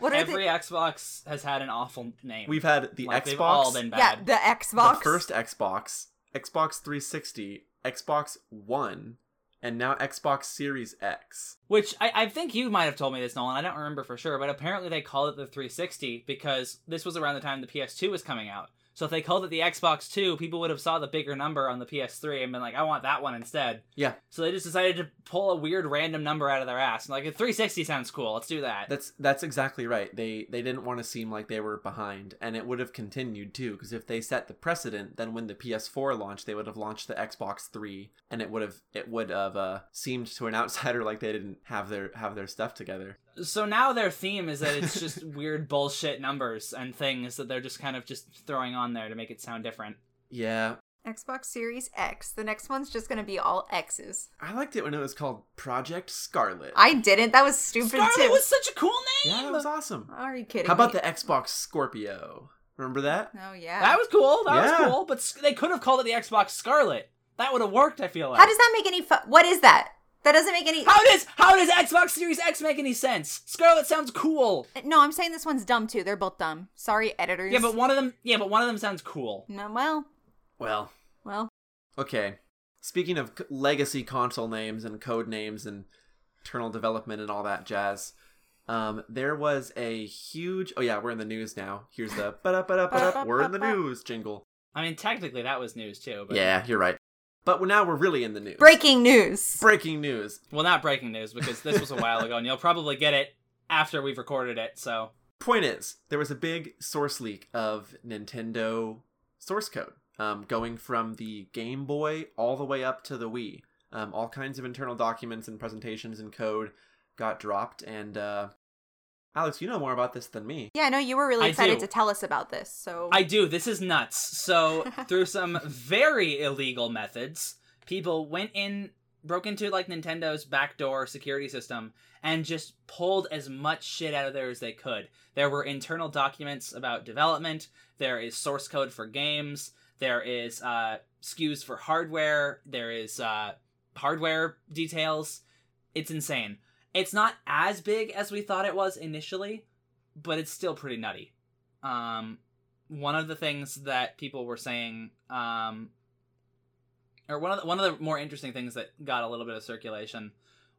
Every Xbox has had an awful name. We've had the Xbox. They've all been bad. Yeah, the Xbox. The first Xbox, Xbox 360, Xbox One, and now Xbox Series X. Which I think you might have told me this, Nolan. I don't remember for sure, but apparently they called it the 360 because this was around the time the PS2 was coming out. So if they called it the Xbox 2, people would have saw the bigger number on the PS3 and been like, I want that one instead. Yeah. So they just decided to pull a weird random number out of their ass. And like, 360 sounds cool. Let's do that. That's exactly right. They didn't want to seem like they were behind. And it would have continued, too, because if they set the precedent, then when the PS4 launched, they would have launched the Xbox 3. And it would have seemed to an outsider like they didn't have their stuff together. So now their theme is that it's just weird bullshit numbers and things that they're just kind of just throwing on there to make it sound different. Yeah. Xbox Series X. The next one's just going to be all X's. I liked it when it was called Project Scarlet. I didn't. That was stupid, too. Scarlet was such a cool name! Yeah, that was awesome. Are you kidding me? How about the Xbox Scorpio? Remember that? Oh, yeah. That was cool. That was cool. But they could have called it the Xbox Scarlet. That would have worked, I feel like. How does that make any... What is that? That doesn't make any... How does Xbox Series X make any sense? Scarlet sounds cool. No, I'm saying this one's dumb, too. They're both dumb. Sorry, editors. Yeah, but one of them sounds cool. No, well. Okay. Speaking of legacy console names and code names and internal development and all that jazz, there was a huge... Oh, yeah, we're in the news now. Here's the... We're in the news jingle. I mean, technically that was news, too. But... Yeah, you're right. But now we're really in the news. Breaking news. Well, not breaking news, because this was a while ago, and you'll probably get it after we've recorded it, so... Point is, there was a big source leak of Nintendo source code, going from the Game Boy all the way up to the Wii. All kinds of internal documents and presentations and code got dropped, and, Alex, you know more about this than me. Yeah, no, you were really excited to tell us about this, so... I do. This is nuts. So, through some very illegal methods, people broke into, like, Nintendo's backdoor security system and just pulled as much shit out of there as they could. There were internal documents about development. There is source code for games. There is SKUs for hardware. There is hardware details. It's insane. It's not as big as we thought it was initially, but it's still pretty nutty. One of the things that people were saying, or one of the more interesting things that got a little bit of circulation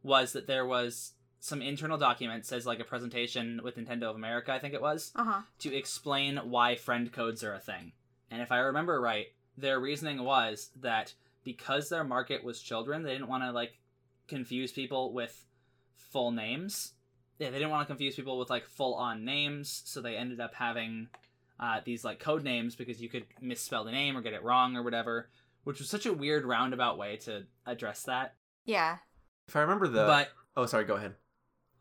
was that there was some internal documents, says like a presentation with Nintendo of America, I think it was, to explain why friend codes are a thing. And if I remember right, their reasoning was that because their market was children, they didn't want to like confuse people with full names, yeah, they didn't want to confuse people with like full on names, so they ended up having these like code names because you could misspell the name or get it wrong or whatever, which was such a weird roundabout way to address that. Yeah. If I remember the... But, oh, sorry, go ahead.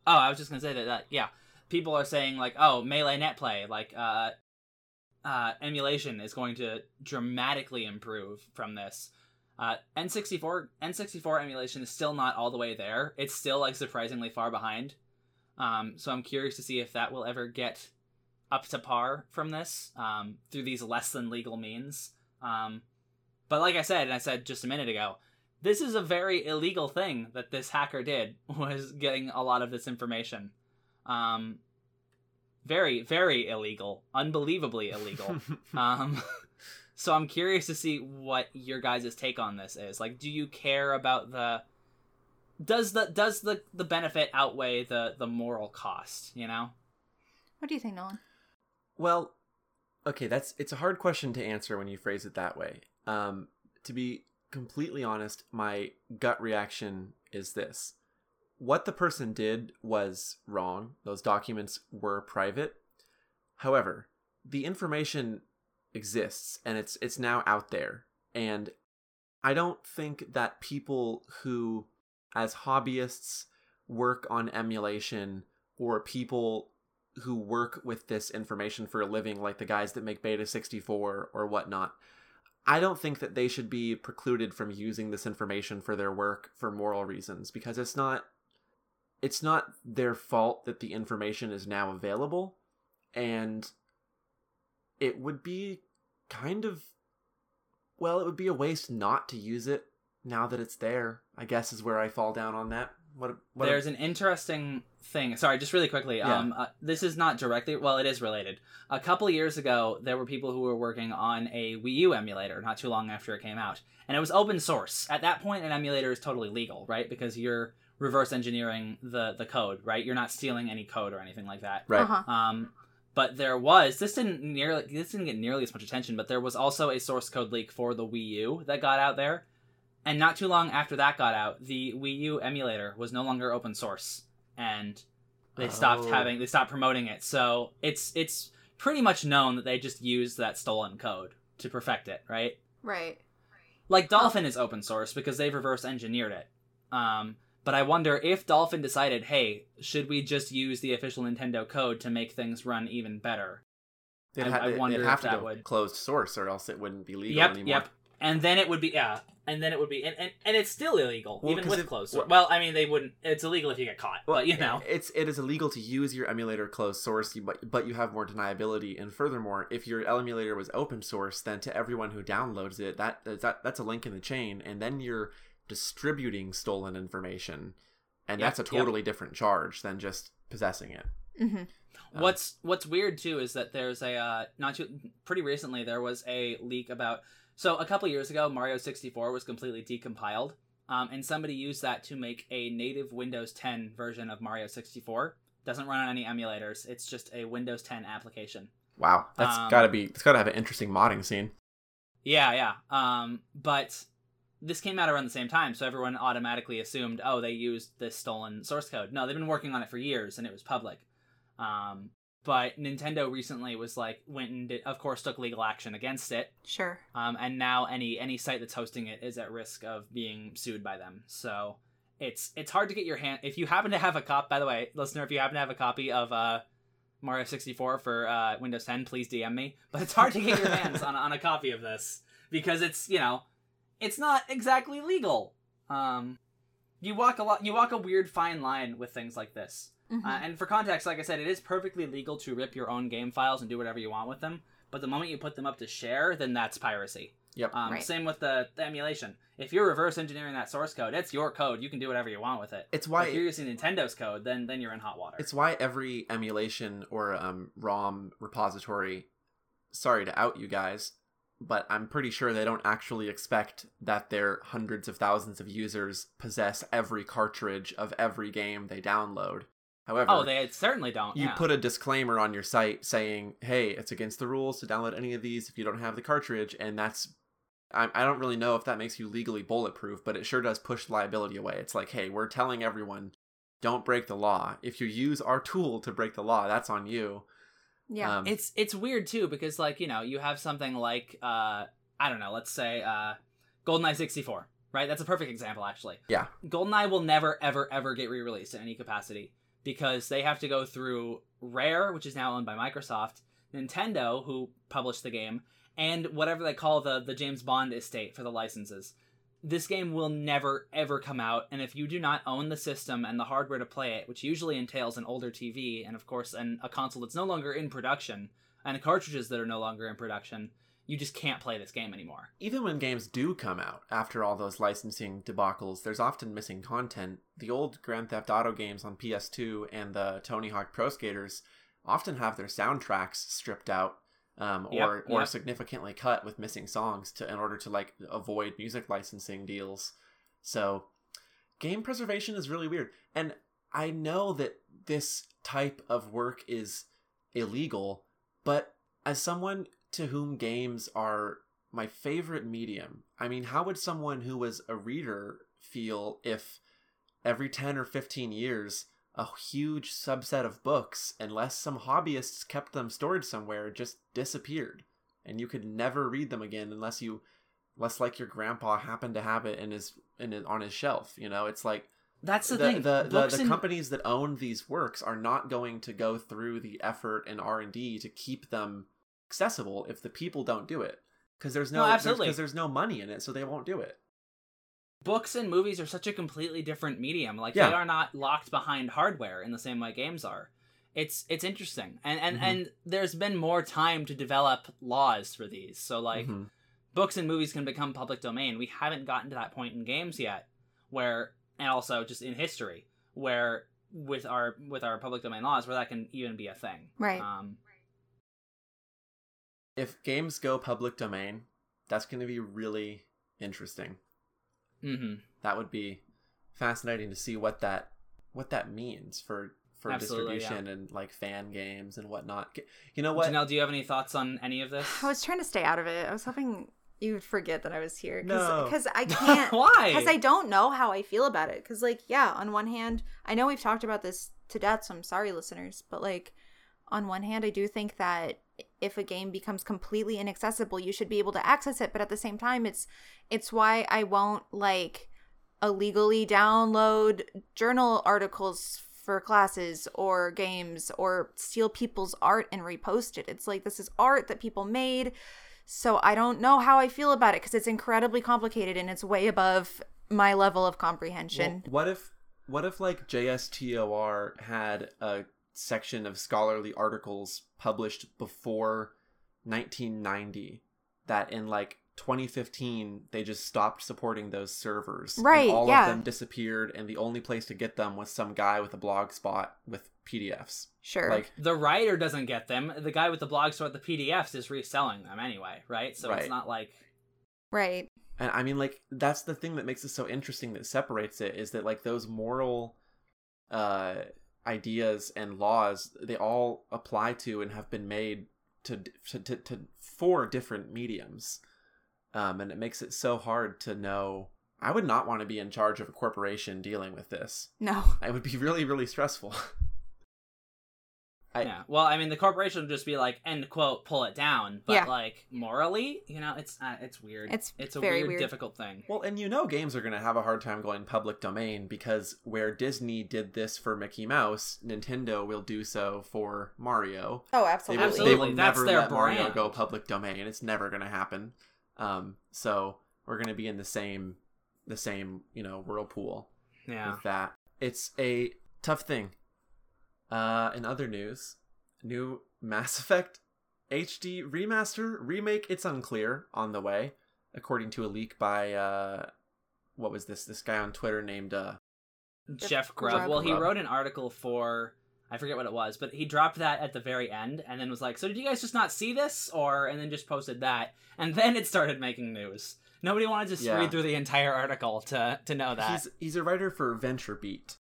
Oh, I was just going to say that, yeah, people are saying like, oh, melee net play, like emulation is going to dramatically improve from this. N64 emulation is still not all the way there. It's still like surprisingly far behind. So I'm curious to see if that will ever get up to par from this through these less than legal means. But like I said, and I said just a minute ago, this is a very illegal thing that this hacker did, was getting a lot of this information. Very, very illegal. Unbelievably illegal. So I'm curious to see what your guys' take on this is. Like, do you care about the... Does the benefit outweigh the moral cost, you know? What do you think, Nolan? Well, okay, it's a hard question to answer when you phrase it that way. To be completely honest, my gut reaction is this. What the person did was wrong. Those documents were private. However, the information exists and it's now out there. And I don't think that people who, as hobbyists, work on emulation, or people who work with this information for a living, like the guys that make Beta 64 or whatnot, I don't think that they should be precluded from using this information for their work for moral reasons, because it's not their fault that the information is now available. And it would be it would be a waste not to use it now that it's there, I guess, is where I fall down on that. There's an interesting thing. Sorry, just really quickly. Yeah. This is not directly... Well, it is related. A couple of years ago, there were people who were working on a Wii U emulator not too long after it came out. And it was open source. At that point, an emulator is totally legal, right? Because you're reverse engineering the code, right? You're not stealing any code or anything like that. Right. Uh-huh. But there was... This didn't get nearly as much attention, but there was also a source code leak for the Wii U that got out there. And not too long after that got out, the Wii U emulator was no longer open source, and they stopped promoting it. So it's pretty much known that they just used that stolen code to perfect it, right? Right. Like Dolphin is open source because they've reverse engineered it. But I wonder if Dolphin decided, hey, should we just use the official Nintendo code to make things run even better? I wonder if that would closed source, or else it wouldn't be legal anymore. Yep. And then it would be, and it's still illegal, well, even with closed source. Well, I mean, they wouldn't, it's illegal if you get caught, well, but you know. It is illegal to use your emulator closed source, but you have more deniability. And furthermore, if your emulator was open source, then to everyone who downloads it, that's a link in the chain. And then you're distributing stolen information. And that's a totally different charge than just possessing it. Mm-hmm. What's weird, too, is that there's a, pretty recently, there was a leak about... So a couple years ago, Mario 64 was completely decompiled, and somebody used that to make a native Windows 10 version of Mario 64. Doesn't run on any emulators. It's just a Windows 10 application. Wow, that's gotta have an interesting modding scene. Yeah. But this came out around the same time, so everyone automatically assumed, oh, they used this stolen source code. No, they've been working on it for years, and it was public. But Nintendo recently took legal action against it. Sure. And now any site that's hosting it is at risk of being sued by them. So it's hard to get your hand. If you happen to have a copy, by the way, listener, if you happen to have a copy of Mario 64 for Windows 10, please DM me. But it's hard to get your hands on a copy of this because it's, you know, it's not exactly legal. You walk a weird fine line with things like this. And for context, like I said, it is perfectly legal to rip your own game files and do whatever you want with them. But the moment you put them up to share, then that's piracy. Yep. Right. Same with the emulation. If you're reverse engineering that source code, it's your code. You can do whatever you want with it. If you're using Nintendo's code, then you're in hot water. It's why every emulation or ROM repository, sorry to out you guys, but I'm pretty sure they don't actually expect that their hundreds of thousands of users possess every cartridge of every game they download. However, they certainly don't. You put a disclaimer on your site saying, hey, it's against the rules to download any of these if you don't have the cartridge. And that's, I don't really know if that makes you legally bulletproof, but it sure does push liability away. It's like, hey, we're telling everyone don't break the law. If you use our tool to break the law, that's on you. Yeah. It's weird too, because like, you know, you have something like, I don't know, let's say, GoldenEye 64, right? That's a perfect example, actually. Yeah. GoldenEye will never, ever, ever get re-released in any capacity because they have to go through Rare, which is now owned by Microsoft, Nintendo, who published the game, and whatever they call the James Bond estate for the licenses. This game will never, ever come out, and if you do not own the system and the hardware to play it, which usually entails an older TV and, of course, a console that's no longer in production, and cartridges that are no longer in production, you just can't play this game anymore. Even when games do come out, after all those licensing debacles, there's often missing content. The old Grand Theft Auto games on PS2 and the Tony Hawk Pro Skaters often have their soundtracks stripped out. Or significantly cut with missing songs in order to like avoid music licensing deals. So game preservation is really weird. And I know that this type of work is illegal, but as someone to whom games are my favorite medium, I mean, how would someone who was a reader feel if every 10 or 15 years a huge subset of books, unless some hobbyists kept them stored somewhere, just disappeared, and you could never read them again unless like your grandpa happened to have it on his shelf? You know, it's like that's the thing. The companies that own these works are not going to go through the effort and R&D to keep them accessible if the people don't do it, because there's no money in it, so they won't do it. Books and movies are such a completely different medium. Like, yeah. They are not locked behind hardware in the same way games are. It's interesting. And there's been more time to develop laws for these. So, like, books and movies can become public domain. We haven't gotten to that point in games yet, and also just in history, where with our public domain laws, where that can even be a thing. Right. If games go public domain, that's going to be really interesting. Mm-hmm. That would be fascinating to see what that means for absolutely, distribution, yeah. And like fan games and whatnot. You know what? Janelle, do you have any thoughts on any of this? I was trying to stay out of it. I was hoping you would forget that I was here. No. Because I can't. Why? Because I don't know how I feel about it. Because like, yeah, on one hand, I know we've talked about this to death, so I'm sorry, listeners. But like, on one hand, I do think that if a game becomes completely inaccessible, you should be able to access it. But at the same time, it's why I won't like illegally download journal articles for classes or games or steal people's art and repost it. It's like, this is art that people made. So I don't know how I feel about it, because it's incredibly complicated and it's way above my level of comprehension. Well, what if like JSTOR had a section of scholarly articles published before 1990 that in like 2015 they just stopped supporting those servers, right? And all yeah. of them disappeared, and the only place to get them was some guy with a blog spot with PDFs. Sure. Like, the writer doesn't get them, the guy with the blog spot, the PDFs, is reselling them anyway, right? So right. It's not like right. And I mean, like, that's the thing that makes it so interesting, that separates it, is that like those moral ideas and laws, they all apply to and have been made to four different mediums, and it makes it so hard to know. I would not want to be in charge of a corporation dealing with this. No, it would be really, really stressful. Yeah, well, I mean, the corporation would just be like, end quote, pull it down, but yeah. Like, morally, you know, it's weird. It's a weird, difficult thing. Well, and you know, games are going to have a hard time going public domain, because where Disney did this for Mickey Mouse, Nintendo will do so for Mario. Oh, absolutely. They will that's never their let brand. Mario go public domain. It's never going to happen. So we're going to be in the same, you know, whirlpool. Yeah. With that. It's a tough thing. In other news, new Mass Effect HD remake, it's unclear, on the way, according to a leak by, what was this guy on Twitter named, Jeff Grubb. Well, he wrote an article for, I forget what it was, but he dropped that at the very end and then was like, so did you guys just not see this? And then just posted that. And then it started making news. Nobody wanted to just read through the entire article to know that. He's a writer for Venture Beat.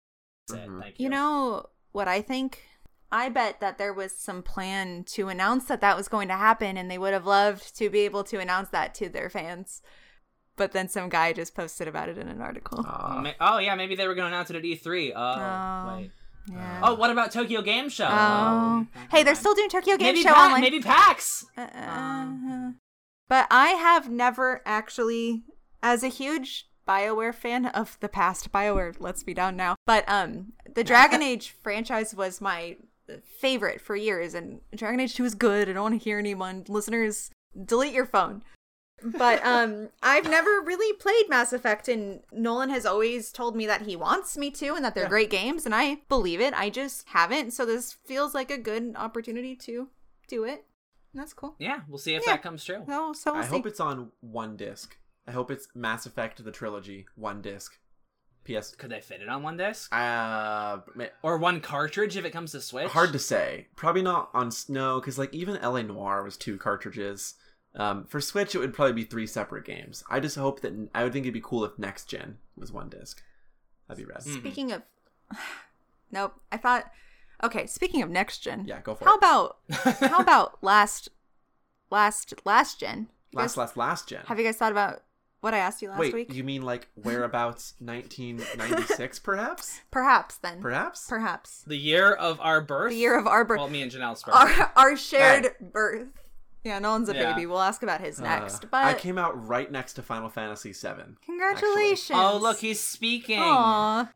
That's it. Thank you. You know... what I think, I bet that there was some plan to announce that was going to happen, and they would have loved to be able to announce that to their fans. But then some guy just posted about it in an article. Oh, yeah, maybe they were going to announce it at E3. Oh, wait. Yeah. Oh, what about Tokyo Game Show? Hey, they're still doing Tokyo Game Show online. Maybe PAX. But I have never actually, as a huge BioWare fan of the past, BioWare lets me down now. But the Dragon Age franchise was my favorite for years, and Dragon Age 2 is good. I don't want to hear anyone. Listeners, delete your phone. But I've never really played Mass Effect, and Nolan has always told me that he wants me to and that they're great games, and I believe it. I just haven't, so this feels like a good opportunity to do it. And that's cool. Yeah, we'll see if that comes true. No, so we'll see. Hope it's on one disc. I hope it's Mass Effect, the trilogy, one disc. PS. Could they fit it on one disc? Or one cartridge if it comes to Switch? Hard to say. Probably not on Snow, because like even LA Noire was 2 cartridges. For Switch, it would probably be 3 separate games. I just hope that... I would think it'd be cool if Next Gen was one disc. That'd be rad. Speaking of... Nope. I thought... Okay, speaking of Next Gen... Yeah, go for it. How about last Gen? Last Gen. Have you guys thought about what I asked you last week? Wait, you mean like whereabouts 1996, perhaps? Perhaps, then. Perhaps. The year of our birth? Well, me and Janelle's birth. Our shared birth. Yeah, Nolan's a baby. We'll ask about his next. But I came out right next to Final Fantasy VII. Congratulations! Actually. Oh, look, he's speaking. Aww.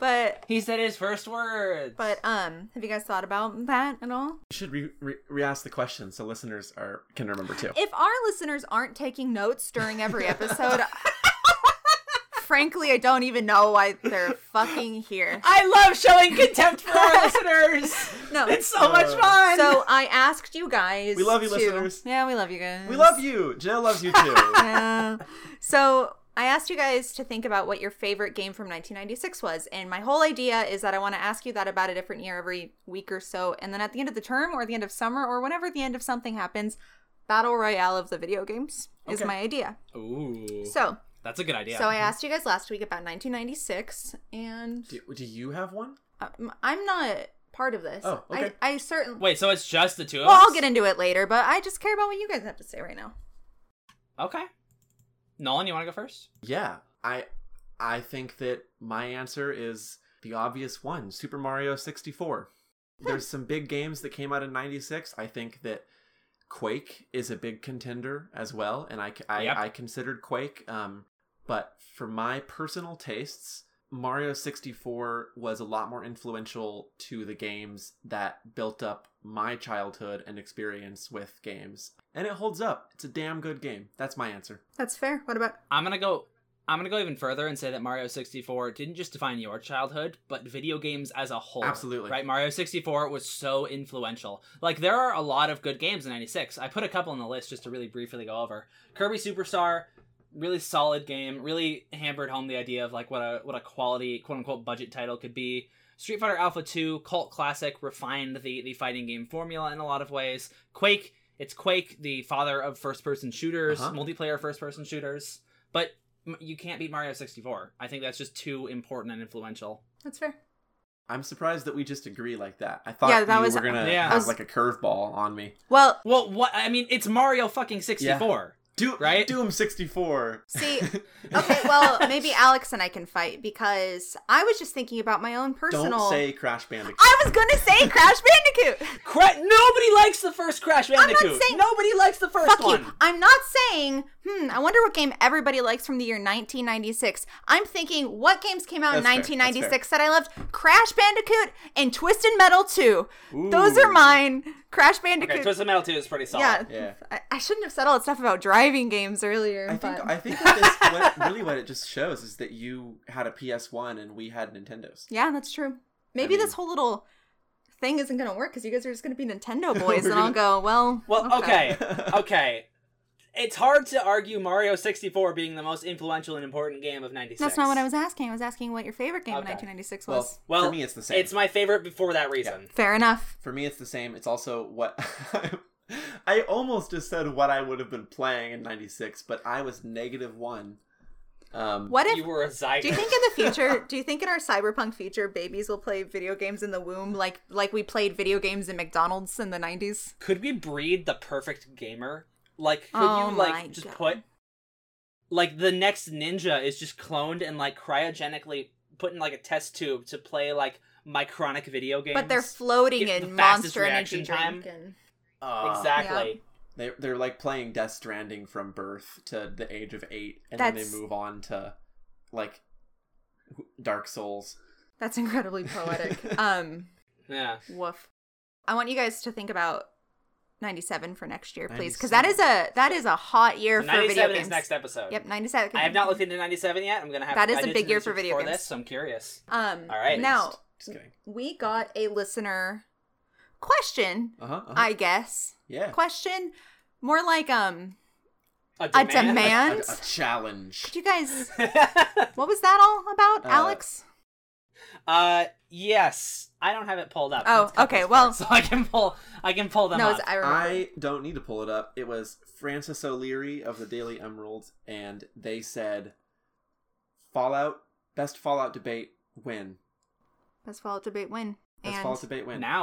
But he said his first words. But have you guys thought about that at all? You should re-ask the question so listeners can remember too. If our listeners aren't taking notes during every episode. Frankly, I don't even know why they're fucking here. I love showing contempt for our listeners. No. It's so much fun. So I asked you guys. We love you, listeners. Yeah, we love you guys. We love you. Janelle loves you too. Yeah. So I asked you guys to think about what your favorite game from 1996 was. And my whole idea is that I want to ask you that about a different year every week or so. And then at the end of the term or the end of summer or whenever the end of something happens, Battle Royale of the video games is my idea. Ooh. So. That's a good idea. So I asked you guys last week about 1996, and... Do you have one? I'm not part of this. Oh, okay. I certainly... Wait, so it's just the two of us? Well, I'll get into it later, but I just care about what you guys have to say right now. Okay. Nolan, you want to go first? Yeah. I think that my answer is the obvious one, Super Mario 64. There's some big games that came out in 96. I think that... Quake is a big contender as well, and I considered Quake, but for my personal tastes, Mario 64 was a lot more influential to the games that built up my childhood and experience with games, and it holds up. It's a damn good game. That's my answer. That's fair. What about... I'm gonna go even further and say that Mario 64 didn't just define your childhood, but video games as a whole. Absolutely. Right? Mario 64 was so influential. Like, there are a lot of good games in 96. I put a couple on the list just to really briefly go over. Kirby Superstar, really solid game, really hammered home the idea of, like, what a quality, quote-unquote, budget title could be. Street Fighter Alpha 2, cult classic, refined the fighting game formula in a lot of ways. Quake, it's Quake, the father of first-person shooters, multiplayer first-person shooters. But... you can't beat Mario 64. I think that's just too important and influential. That's fair. I'm surprised that we just agree like that. I thought were going to have like a curveball on me. Well, what? I mean, it's Mario fucking 64. Yeah. Right? Doom 64. See, okay, well, maybe Alex and I can fight because I was just thinking about my own personal... Don't say Crash Bandicoot. I was going to say Crash Bandicoot. Nobody likes the first Crash Bandicoot. I'm not saying... Nobody likes the first one. You. I'm not saying, I wonder what game everybody likes from the year 1996. I'm thinking, what games came out in 1996 that I loved? Crash Bandicoot and Twisted Metal 2. Ooh. Those are mine. Crash Bandicoot. Okay, Twisted Metal 2 is pretty solid. Yeah. I shouldn't have said all that stuff about driving games earlier. I think that this, what it just shows is that you had a PS1 and we had Nintendos. Yeah, that's true. Maybe this whole little thing isn't going to work because you guys are just going to be Nintendo boys and I'll go, well, okay. It's hard to argue Mario 64 being the most influential and important game of 96. That's not what I was asking. I was asking what your favorite game of 1996 was. Well, for me, it's the same. It's my favorite for that reason. Yeah. Fair enough. For me, it's the same. It's also what... I almost just said what I would have been playing in 96, but I was -1. What if you were a zygote? Do you think in the future, in our cyberpunk future, babies will play video games in the womb like we played video games in McDonald's in the 90s? Could we breed the perfect gamer? Like, could you, like, just put like the next ninja is just cloned and like cryogenically put in like a test tube to play like micronic video games. But they're floating in the monster energy time. Exactly. Yeah. They're like playing Death Stranding from birth to the age of 8, and then they move on to like Dark Souls. That's incredibly poetic. Yeah. Woof. I want you guys to think about 97 for next year, please, because that is a hot year for video games. 97 is next episode. Yep, 97. I have not looked into 97 yet. I'm gonna have. That is a big year for video games. This, so I'm curious. All right. Now, just we got a listener question. I guess. Yeah. Question, more like a demand, a challenge. Could you guys? What was that all about, Alex? Yes, I don't have it pulled up. Oh, okay. Well, so I can pull them up. I don't need to pull it up. It was Francis O'Leary of the Daily Emerald, and they said, "Best Fallout debate win." Now,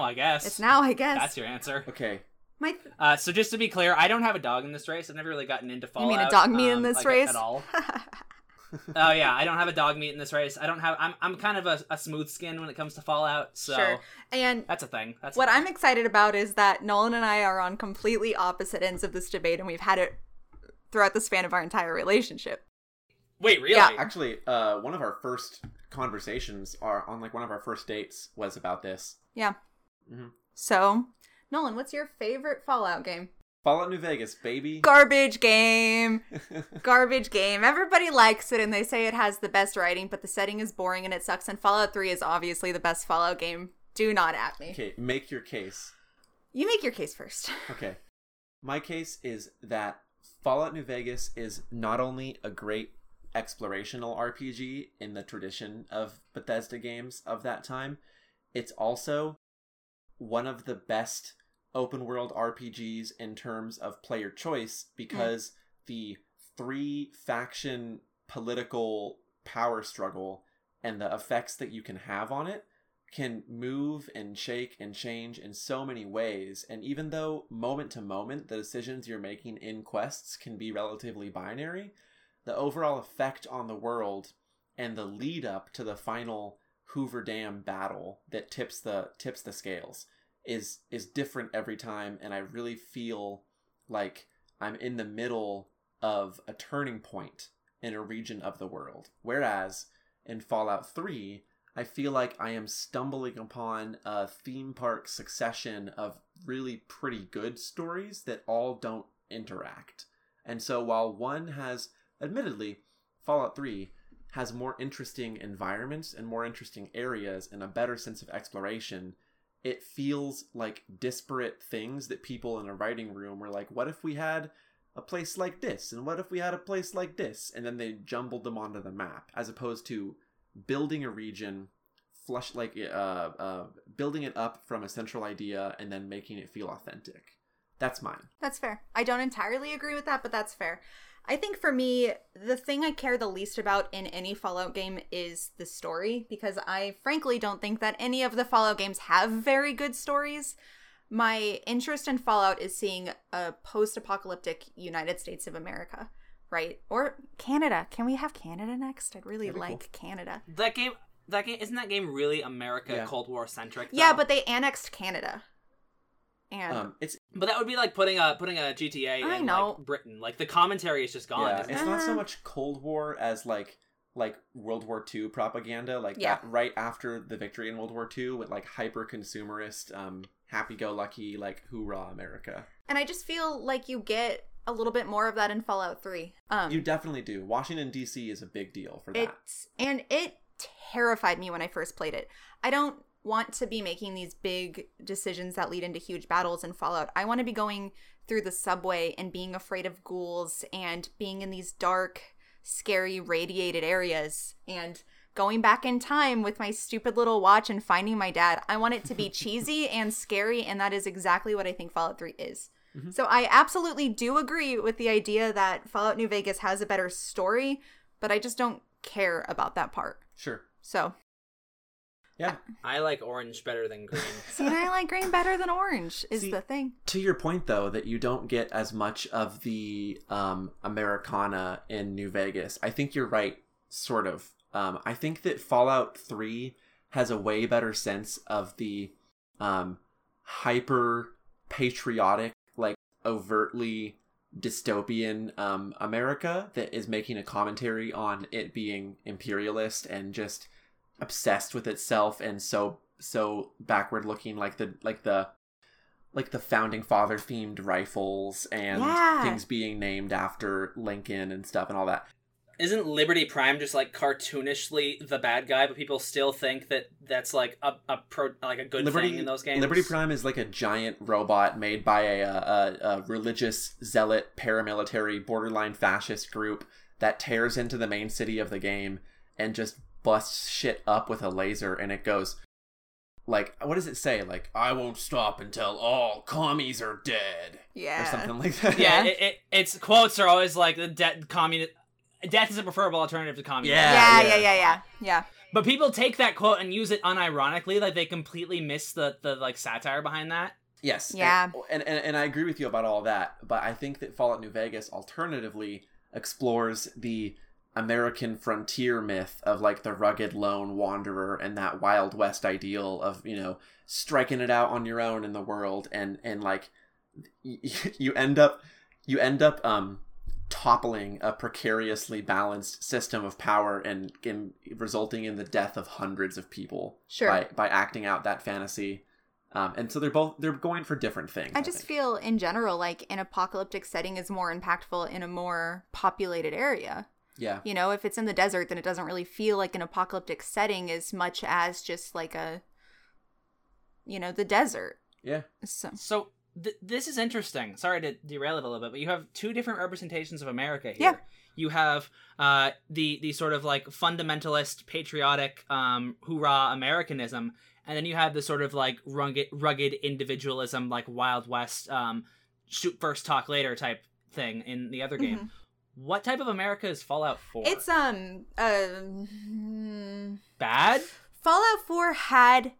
I guess. That's your answer. Okay. So just to be clear, I don't have a dog in this race. I've never really gotten into Fallout. You mean a dog meat in this race? At all. Oh yeah, I don't have a dog meat in this race. I'm kind of a smooth skin when it comes to Fallout, so sure. And that's a thing. I'm excited about is that Nolan and I are on completely opposite ends of this debate, and we've had it throughout the span of our entire relationship. Wait, really? Yeah. Actually, one of our first conversations one of our first dates was about this. Yeah. Mm-hmm. So, Nolan, what's your favorite Fallout game? Fallout New Vegas, baby. Garbage game. Everybody likes it and they say it has the best writing, but the setting is boring and it sucks. And Fallout 3 is obviously the best Fallout game. Do not at me. Okay, make your case. You make your case first. Okay. My case is that Fallout New Vegas is not only a great explorational RPG in the tradition of Bethesda games of that time, it's also one of the best open world RPGs in terms of player choice, because the three faction political power struggle and the effects that you can have on it can move and shake and change in so many ways. And even though moment to moment the decisions you're making in quests can be relatively binary, the overall effect on the world and the lead up to the final Hoover Dam battle that tips the scales is different every time, and I really feel like I'm in the middle of a turning point in a region of the world. Whereas in Fallout 3, I feel like I am stumbling upon a theme park succession of really pretty good stories that all don't interact. And so while one has, admittedly, Fallout 3 has more interesting environments and more interesting areas and a better sense of exploration, it feels like disparate things that people in a writing room were like, what if we had a place like this? And what if we had a place like this? And then they jumbled them onto the map, as opposed to building a region, building it up from a central idea and then making it feel authentic. That's mine. That's fair. I don't entirely agree with that, but that's fair. I think for me, the thing I care the least about in any Fallout game is the story, because I frankly don't think that any of the Fallout games have very good stories. My interest in Fallout is seeing a post-apocalyptic United States of America, right? Or Canada. Can we have Canada next? I'd really like cool. Canada. That game isn't that game really America Cold War centric? Though? Yeah, but they annexed Canada. And but that would be like putting a GTA in like Britain. Like the commentary is just gone. Yeah, it's not so much Cold War as like World War II propaganda. Like that right after the victory in World War II, with like hyper consumerist, happy-go-lucky, like hoorah America. And I just feel like you get a little bit more of that in Fallout 3. You definitely do. Washington D.C. is a big deal for that. It terrified me when I first played it. I don't want to be making these big decisions that lead into huge battles in Fallout. I want to be going through the subway and being afraid of ghouls and being in these dark, scary, radiated areas and going back in time with my stupid little watch and finding my dad. I want it to be cheesy and scary, and that is exactly what I think Fallout 3 is. Mm-hmm. So I absolutely do agree with the idea that Fallout New Vegas has a better story, but I just don't care about that part. Sure. So Yeah. I like orange better than green. See, and I like green better than orange is the thing. To your point, though, that you don't get as much of the Americana in New Vegas. I think you're right, sort of. I think that Fallout 3 has a way better sense of the hyper patriotic, like overtly dystopian America that is making a commentary on it being imperialist and just obsessed with itself and so backward looking, like the founding father themed rifles and things being named after Lincoln and stuff and all that. Isn't Liberty Prime just like cartoonishly the bad guy, but people still think that that's like a good thing in those games? Liberty Prime is like a giant robot made by a religious zealot paramilitary borderline fascist group that tears into the main city of the game and just busts shit up with a laser, and it goes like, what does it say? Like, I won't stop until all commies are dead. Yeah, or something like that. Yeah, its quotes are always like the communist. Death is a preferable alternative to communism. Yeah. But people take that quote and use it unironically, like they completely miss the like satire behind that. Yes. Yeah. And I agree with you about all that, but I think that Fallout New Vegas alternatively explores the American frontier myth of like the rugged lone wanderer and that Wild West ideal of, you know, striking it out on your own in the world and like you end up toppling a precariously balanced system of power and resulting in the death of hundreds of people by acting out that fantasy. And so they're going for different things. I just feel in general like an apocalyptic setting is more impactful in a more populated area. Yeah. You know, if it's in the desert, then it doesn't really feel like an apocalyptic setting as much as just like a, you know, the desert. Yeah. So this is interesting. Sorry to derail it a little bit, but you have two different representations of America here. Yeah. You have the sort of like fundamentalist, patriotic, hoorah Americanism, and then you have the sort of like rugged individualism, like Wild West, shoot first, talk later type thing in the other game. Mm-hmm. What type of America is Fallout 4? It's bad? Fallout 4 had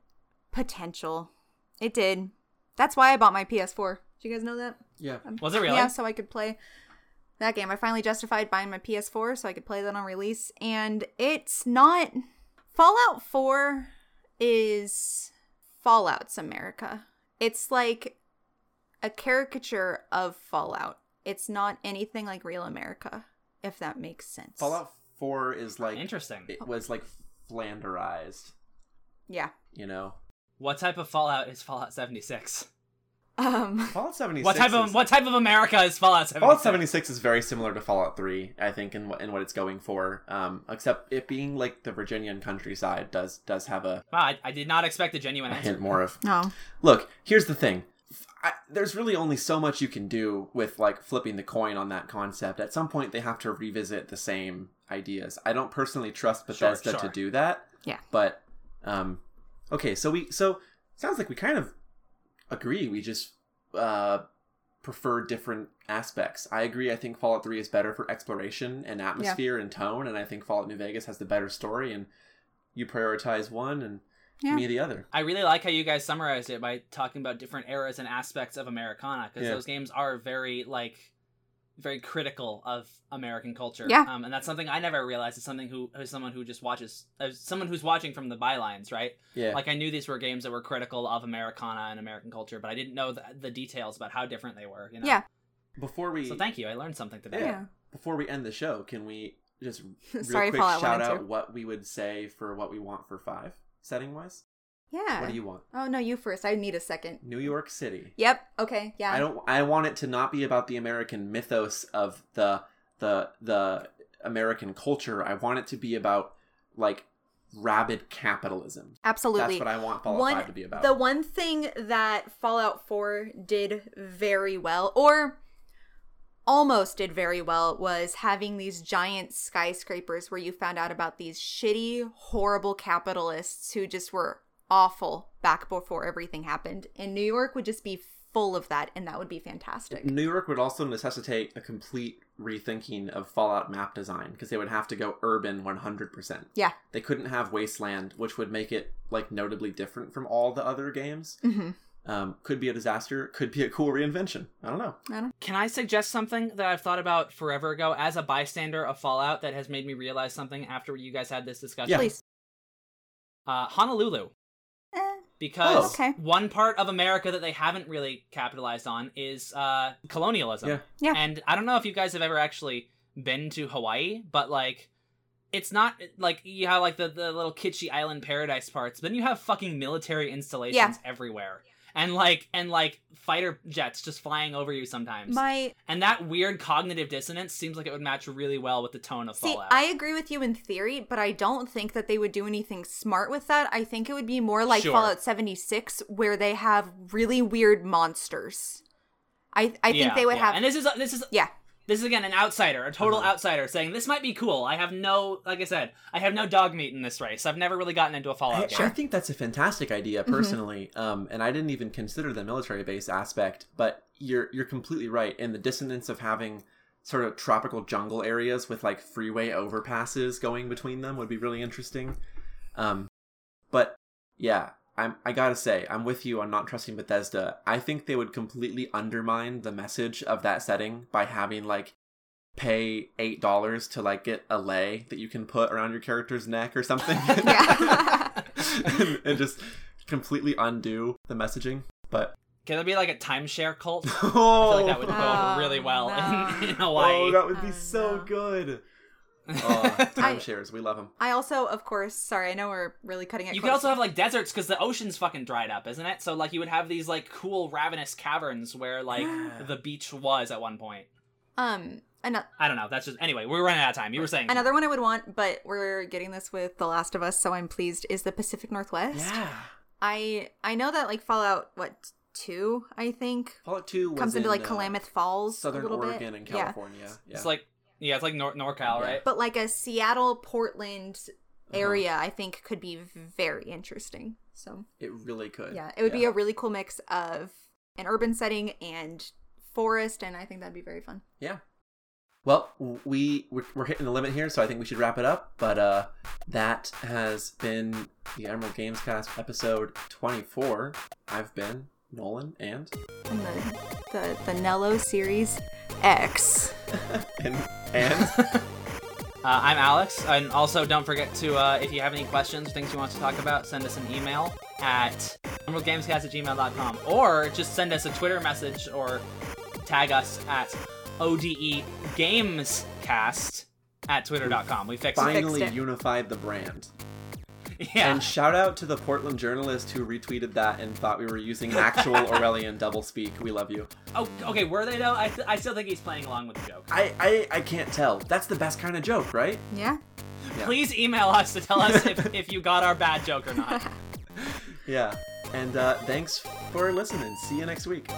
potential. It did. That's why I bought my PS4. Do you guys know that? Yeah. Was it really? Yeah, so I could play that game. I finally justified buying my PS4 so I could play that on release. And it's not... Fallout 4 is Fallout's America. It's like a caricature of Fallout. It's not anything like real America, if that makes sense. Fallout 4 is like... Interesting. It was like Flanderized. Yeah. You know? What type of Fallout is Fallout 76? Fallout 76. What type of America is Fallout 76? Fallout 76 is very similar to Fallout 3, I think, in what it's going for. Except it being like the Virginian countryside does have a. Wow, I did not expect a genuine answer. Hint more of. No. Look, here's the thing. There's really only so much you can do with like flipping the coin on that concept. At some point, they have to revisit the same ideas. I don't personally trust Bethesda to do that. Yeah. But. Okay, so sounds like we kind of agree. We just prefer different aspects. I agree. I think Fallout 3 is better for exploration and atmosphere and tone, and I think Fallout New Vegas has the better story, and you prioritize one and me the other. I really like how you guys summarized it by talking about different eras and aspects of Americana, because those games are very, like... very critical of American culture. Yeah. And that's something I never realized. It's something someone who's watching from the bylines, right? Yeah. Like I knew these were games that were critical of Americana and American culture, but I didn't know the details about how different they were, you know? Yeah. So thank you. I learned something today. Yeah. Before we end the show, can we just real quick shout out what we would say for what we want for 5 setting wise? Yeah. What do you want? Oh, no, you first. I need a second. New York City. Yep. Okay. Yeah. I want it to not be about the American mythos of the American culture. I want it to be about like rabid capitalism. Absolutely. That's what I want Fallout 5 to be about. The one thing that Fallout 4 did very well, or almost did very well, was having these giant skyscrapers where you found out about these shitty, horrible capitalists who just were awful back before everything happened, and New York would just be full of that, and that would be fantastic. New York would also necessitate a complete rethinking of Fallout map design, because they would have to go urban 100%. Yeah. They couldn't have Wasteland, which would make it like notably different from all the other games. Mm-hmm. Could be a disaster, could be a cool reinvention. I don't know. Can I suggest something that I've thought about forever ago as a bystander of Fallout that has made me realize something after you guys had this discussion? Yeah. Please. Honolulu. Because one part of America that they haven't really capitalized on is colonialism. Yeah. And I don't know if you guys have ever actually been to Hawaii, but like, it's not like you have like the little kitschy island paradise parts. Then you have fucking military installations everywhere. And like fighter jets just flying over you sometimes. And that weird cognitive dissonance seems like it would match really well with the tone of Fallout. See, I agree with you in theory, but I don't think that they would do anything smart with that. I think it would be more like Fallout 76, where they have really weird monsters. I think they would have. And this is again an outsider, a total outsider, saying this might be cool. I have no dog meat in this race. I've never really gotten into a Fallout game. I think that's a fantastic idea, personally. Mm-hmm. And I didn't even consider the military base aspect, but you're completely right in the dissonance of having sort of tropical jungle areas with like freeway overpasses going between them would be really interesting. But yeah. I gotta say, I'm with you on not trusting Bethesda. I think they would completely undermine the message of that setting by having, like, pay $8 to, like, get a lei that you can put around your character's neck or something. and just completely undo the messaging. But can there be, like, a timeshare cult? I feel like that would go really well in Hawaii. Oh, that would be so good. Oh, timeshares, we love them. I also, of course, sorry, I know we're really cutting it. You could also have like deserts, because the ocean's fucking dried up, isn't it? So like you would have these like cool ravenous caverns where like the beach was at one point. I don't know. That's just, anyway, we're running out of time. You were saying another one I would want, but we're getting this with The Last of Us, so I'm pleased. Is the Pacific Northwest? Yeah. I know that like Fallout 2, I think Fallout 2 was comes into like Klamath Falls, southern a little Oregon bit. And California. Yeah. It's like. Yeah, it's like NorCal, right? But like a Seattle, Portland area, I think could be very interesting. So it really could. Yeah, it would be a really cool mix of an urban setting and forest, and I think that'd be very fun. Yeah. Well, we're hitting the limit here, so I think we should wrap it up. But that has been the Emerald Gamescast episode 24. I've been Nolan and the Nello Series X. and I'm Alex, and also don't forget to if you have any questions, things you want to talk about, send us an email at emeraldgamescast@gmail.com, or just send us a Twitter message or tag us at ODEGamescast at twitter.com. We fixed finally it. Unified the brand. Yeah. And shout out to the Portland journalist who retweeted that and thought we were using actual Aurelian doublespeak. We love you. Oh, okay. Were they though? I still think he's playing along with the joke. I can't tell. That's the best kind of joke, right? Yeah. Please email us to tell us if you got our bad joke or not. Yeah. And thanks for listening. See you next week.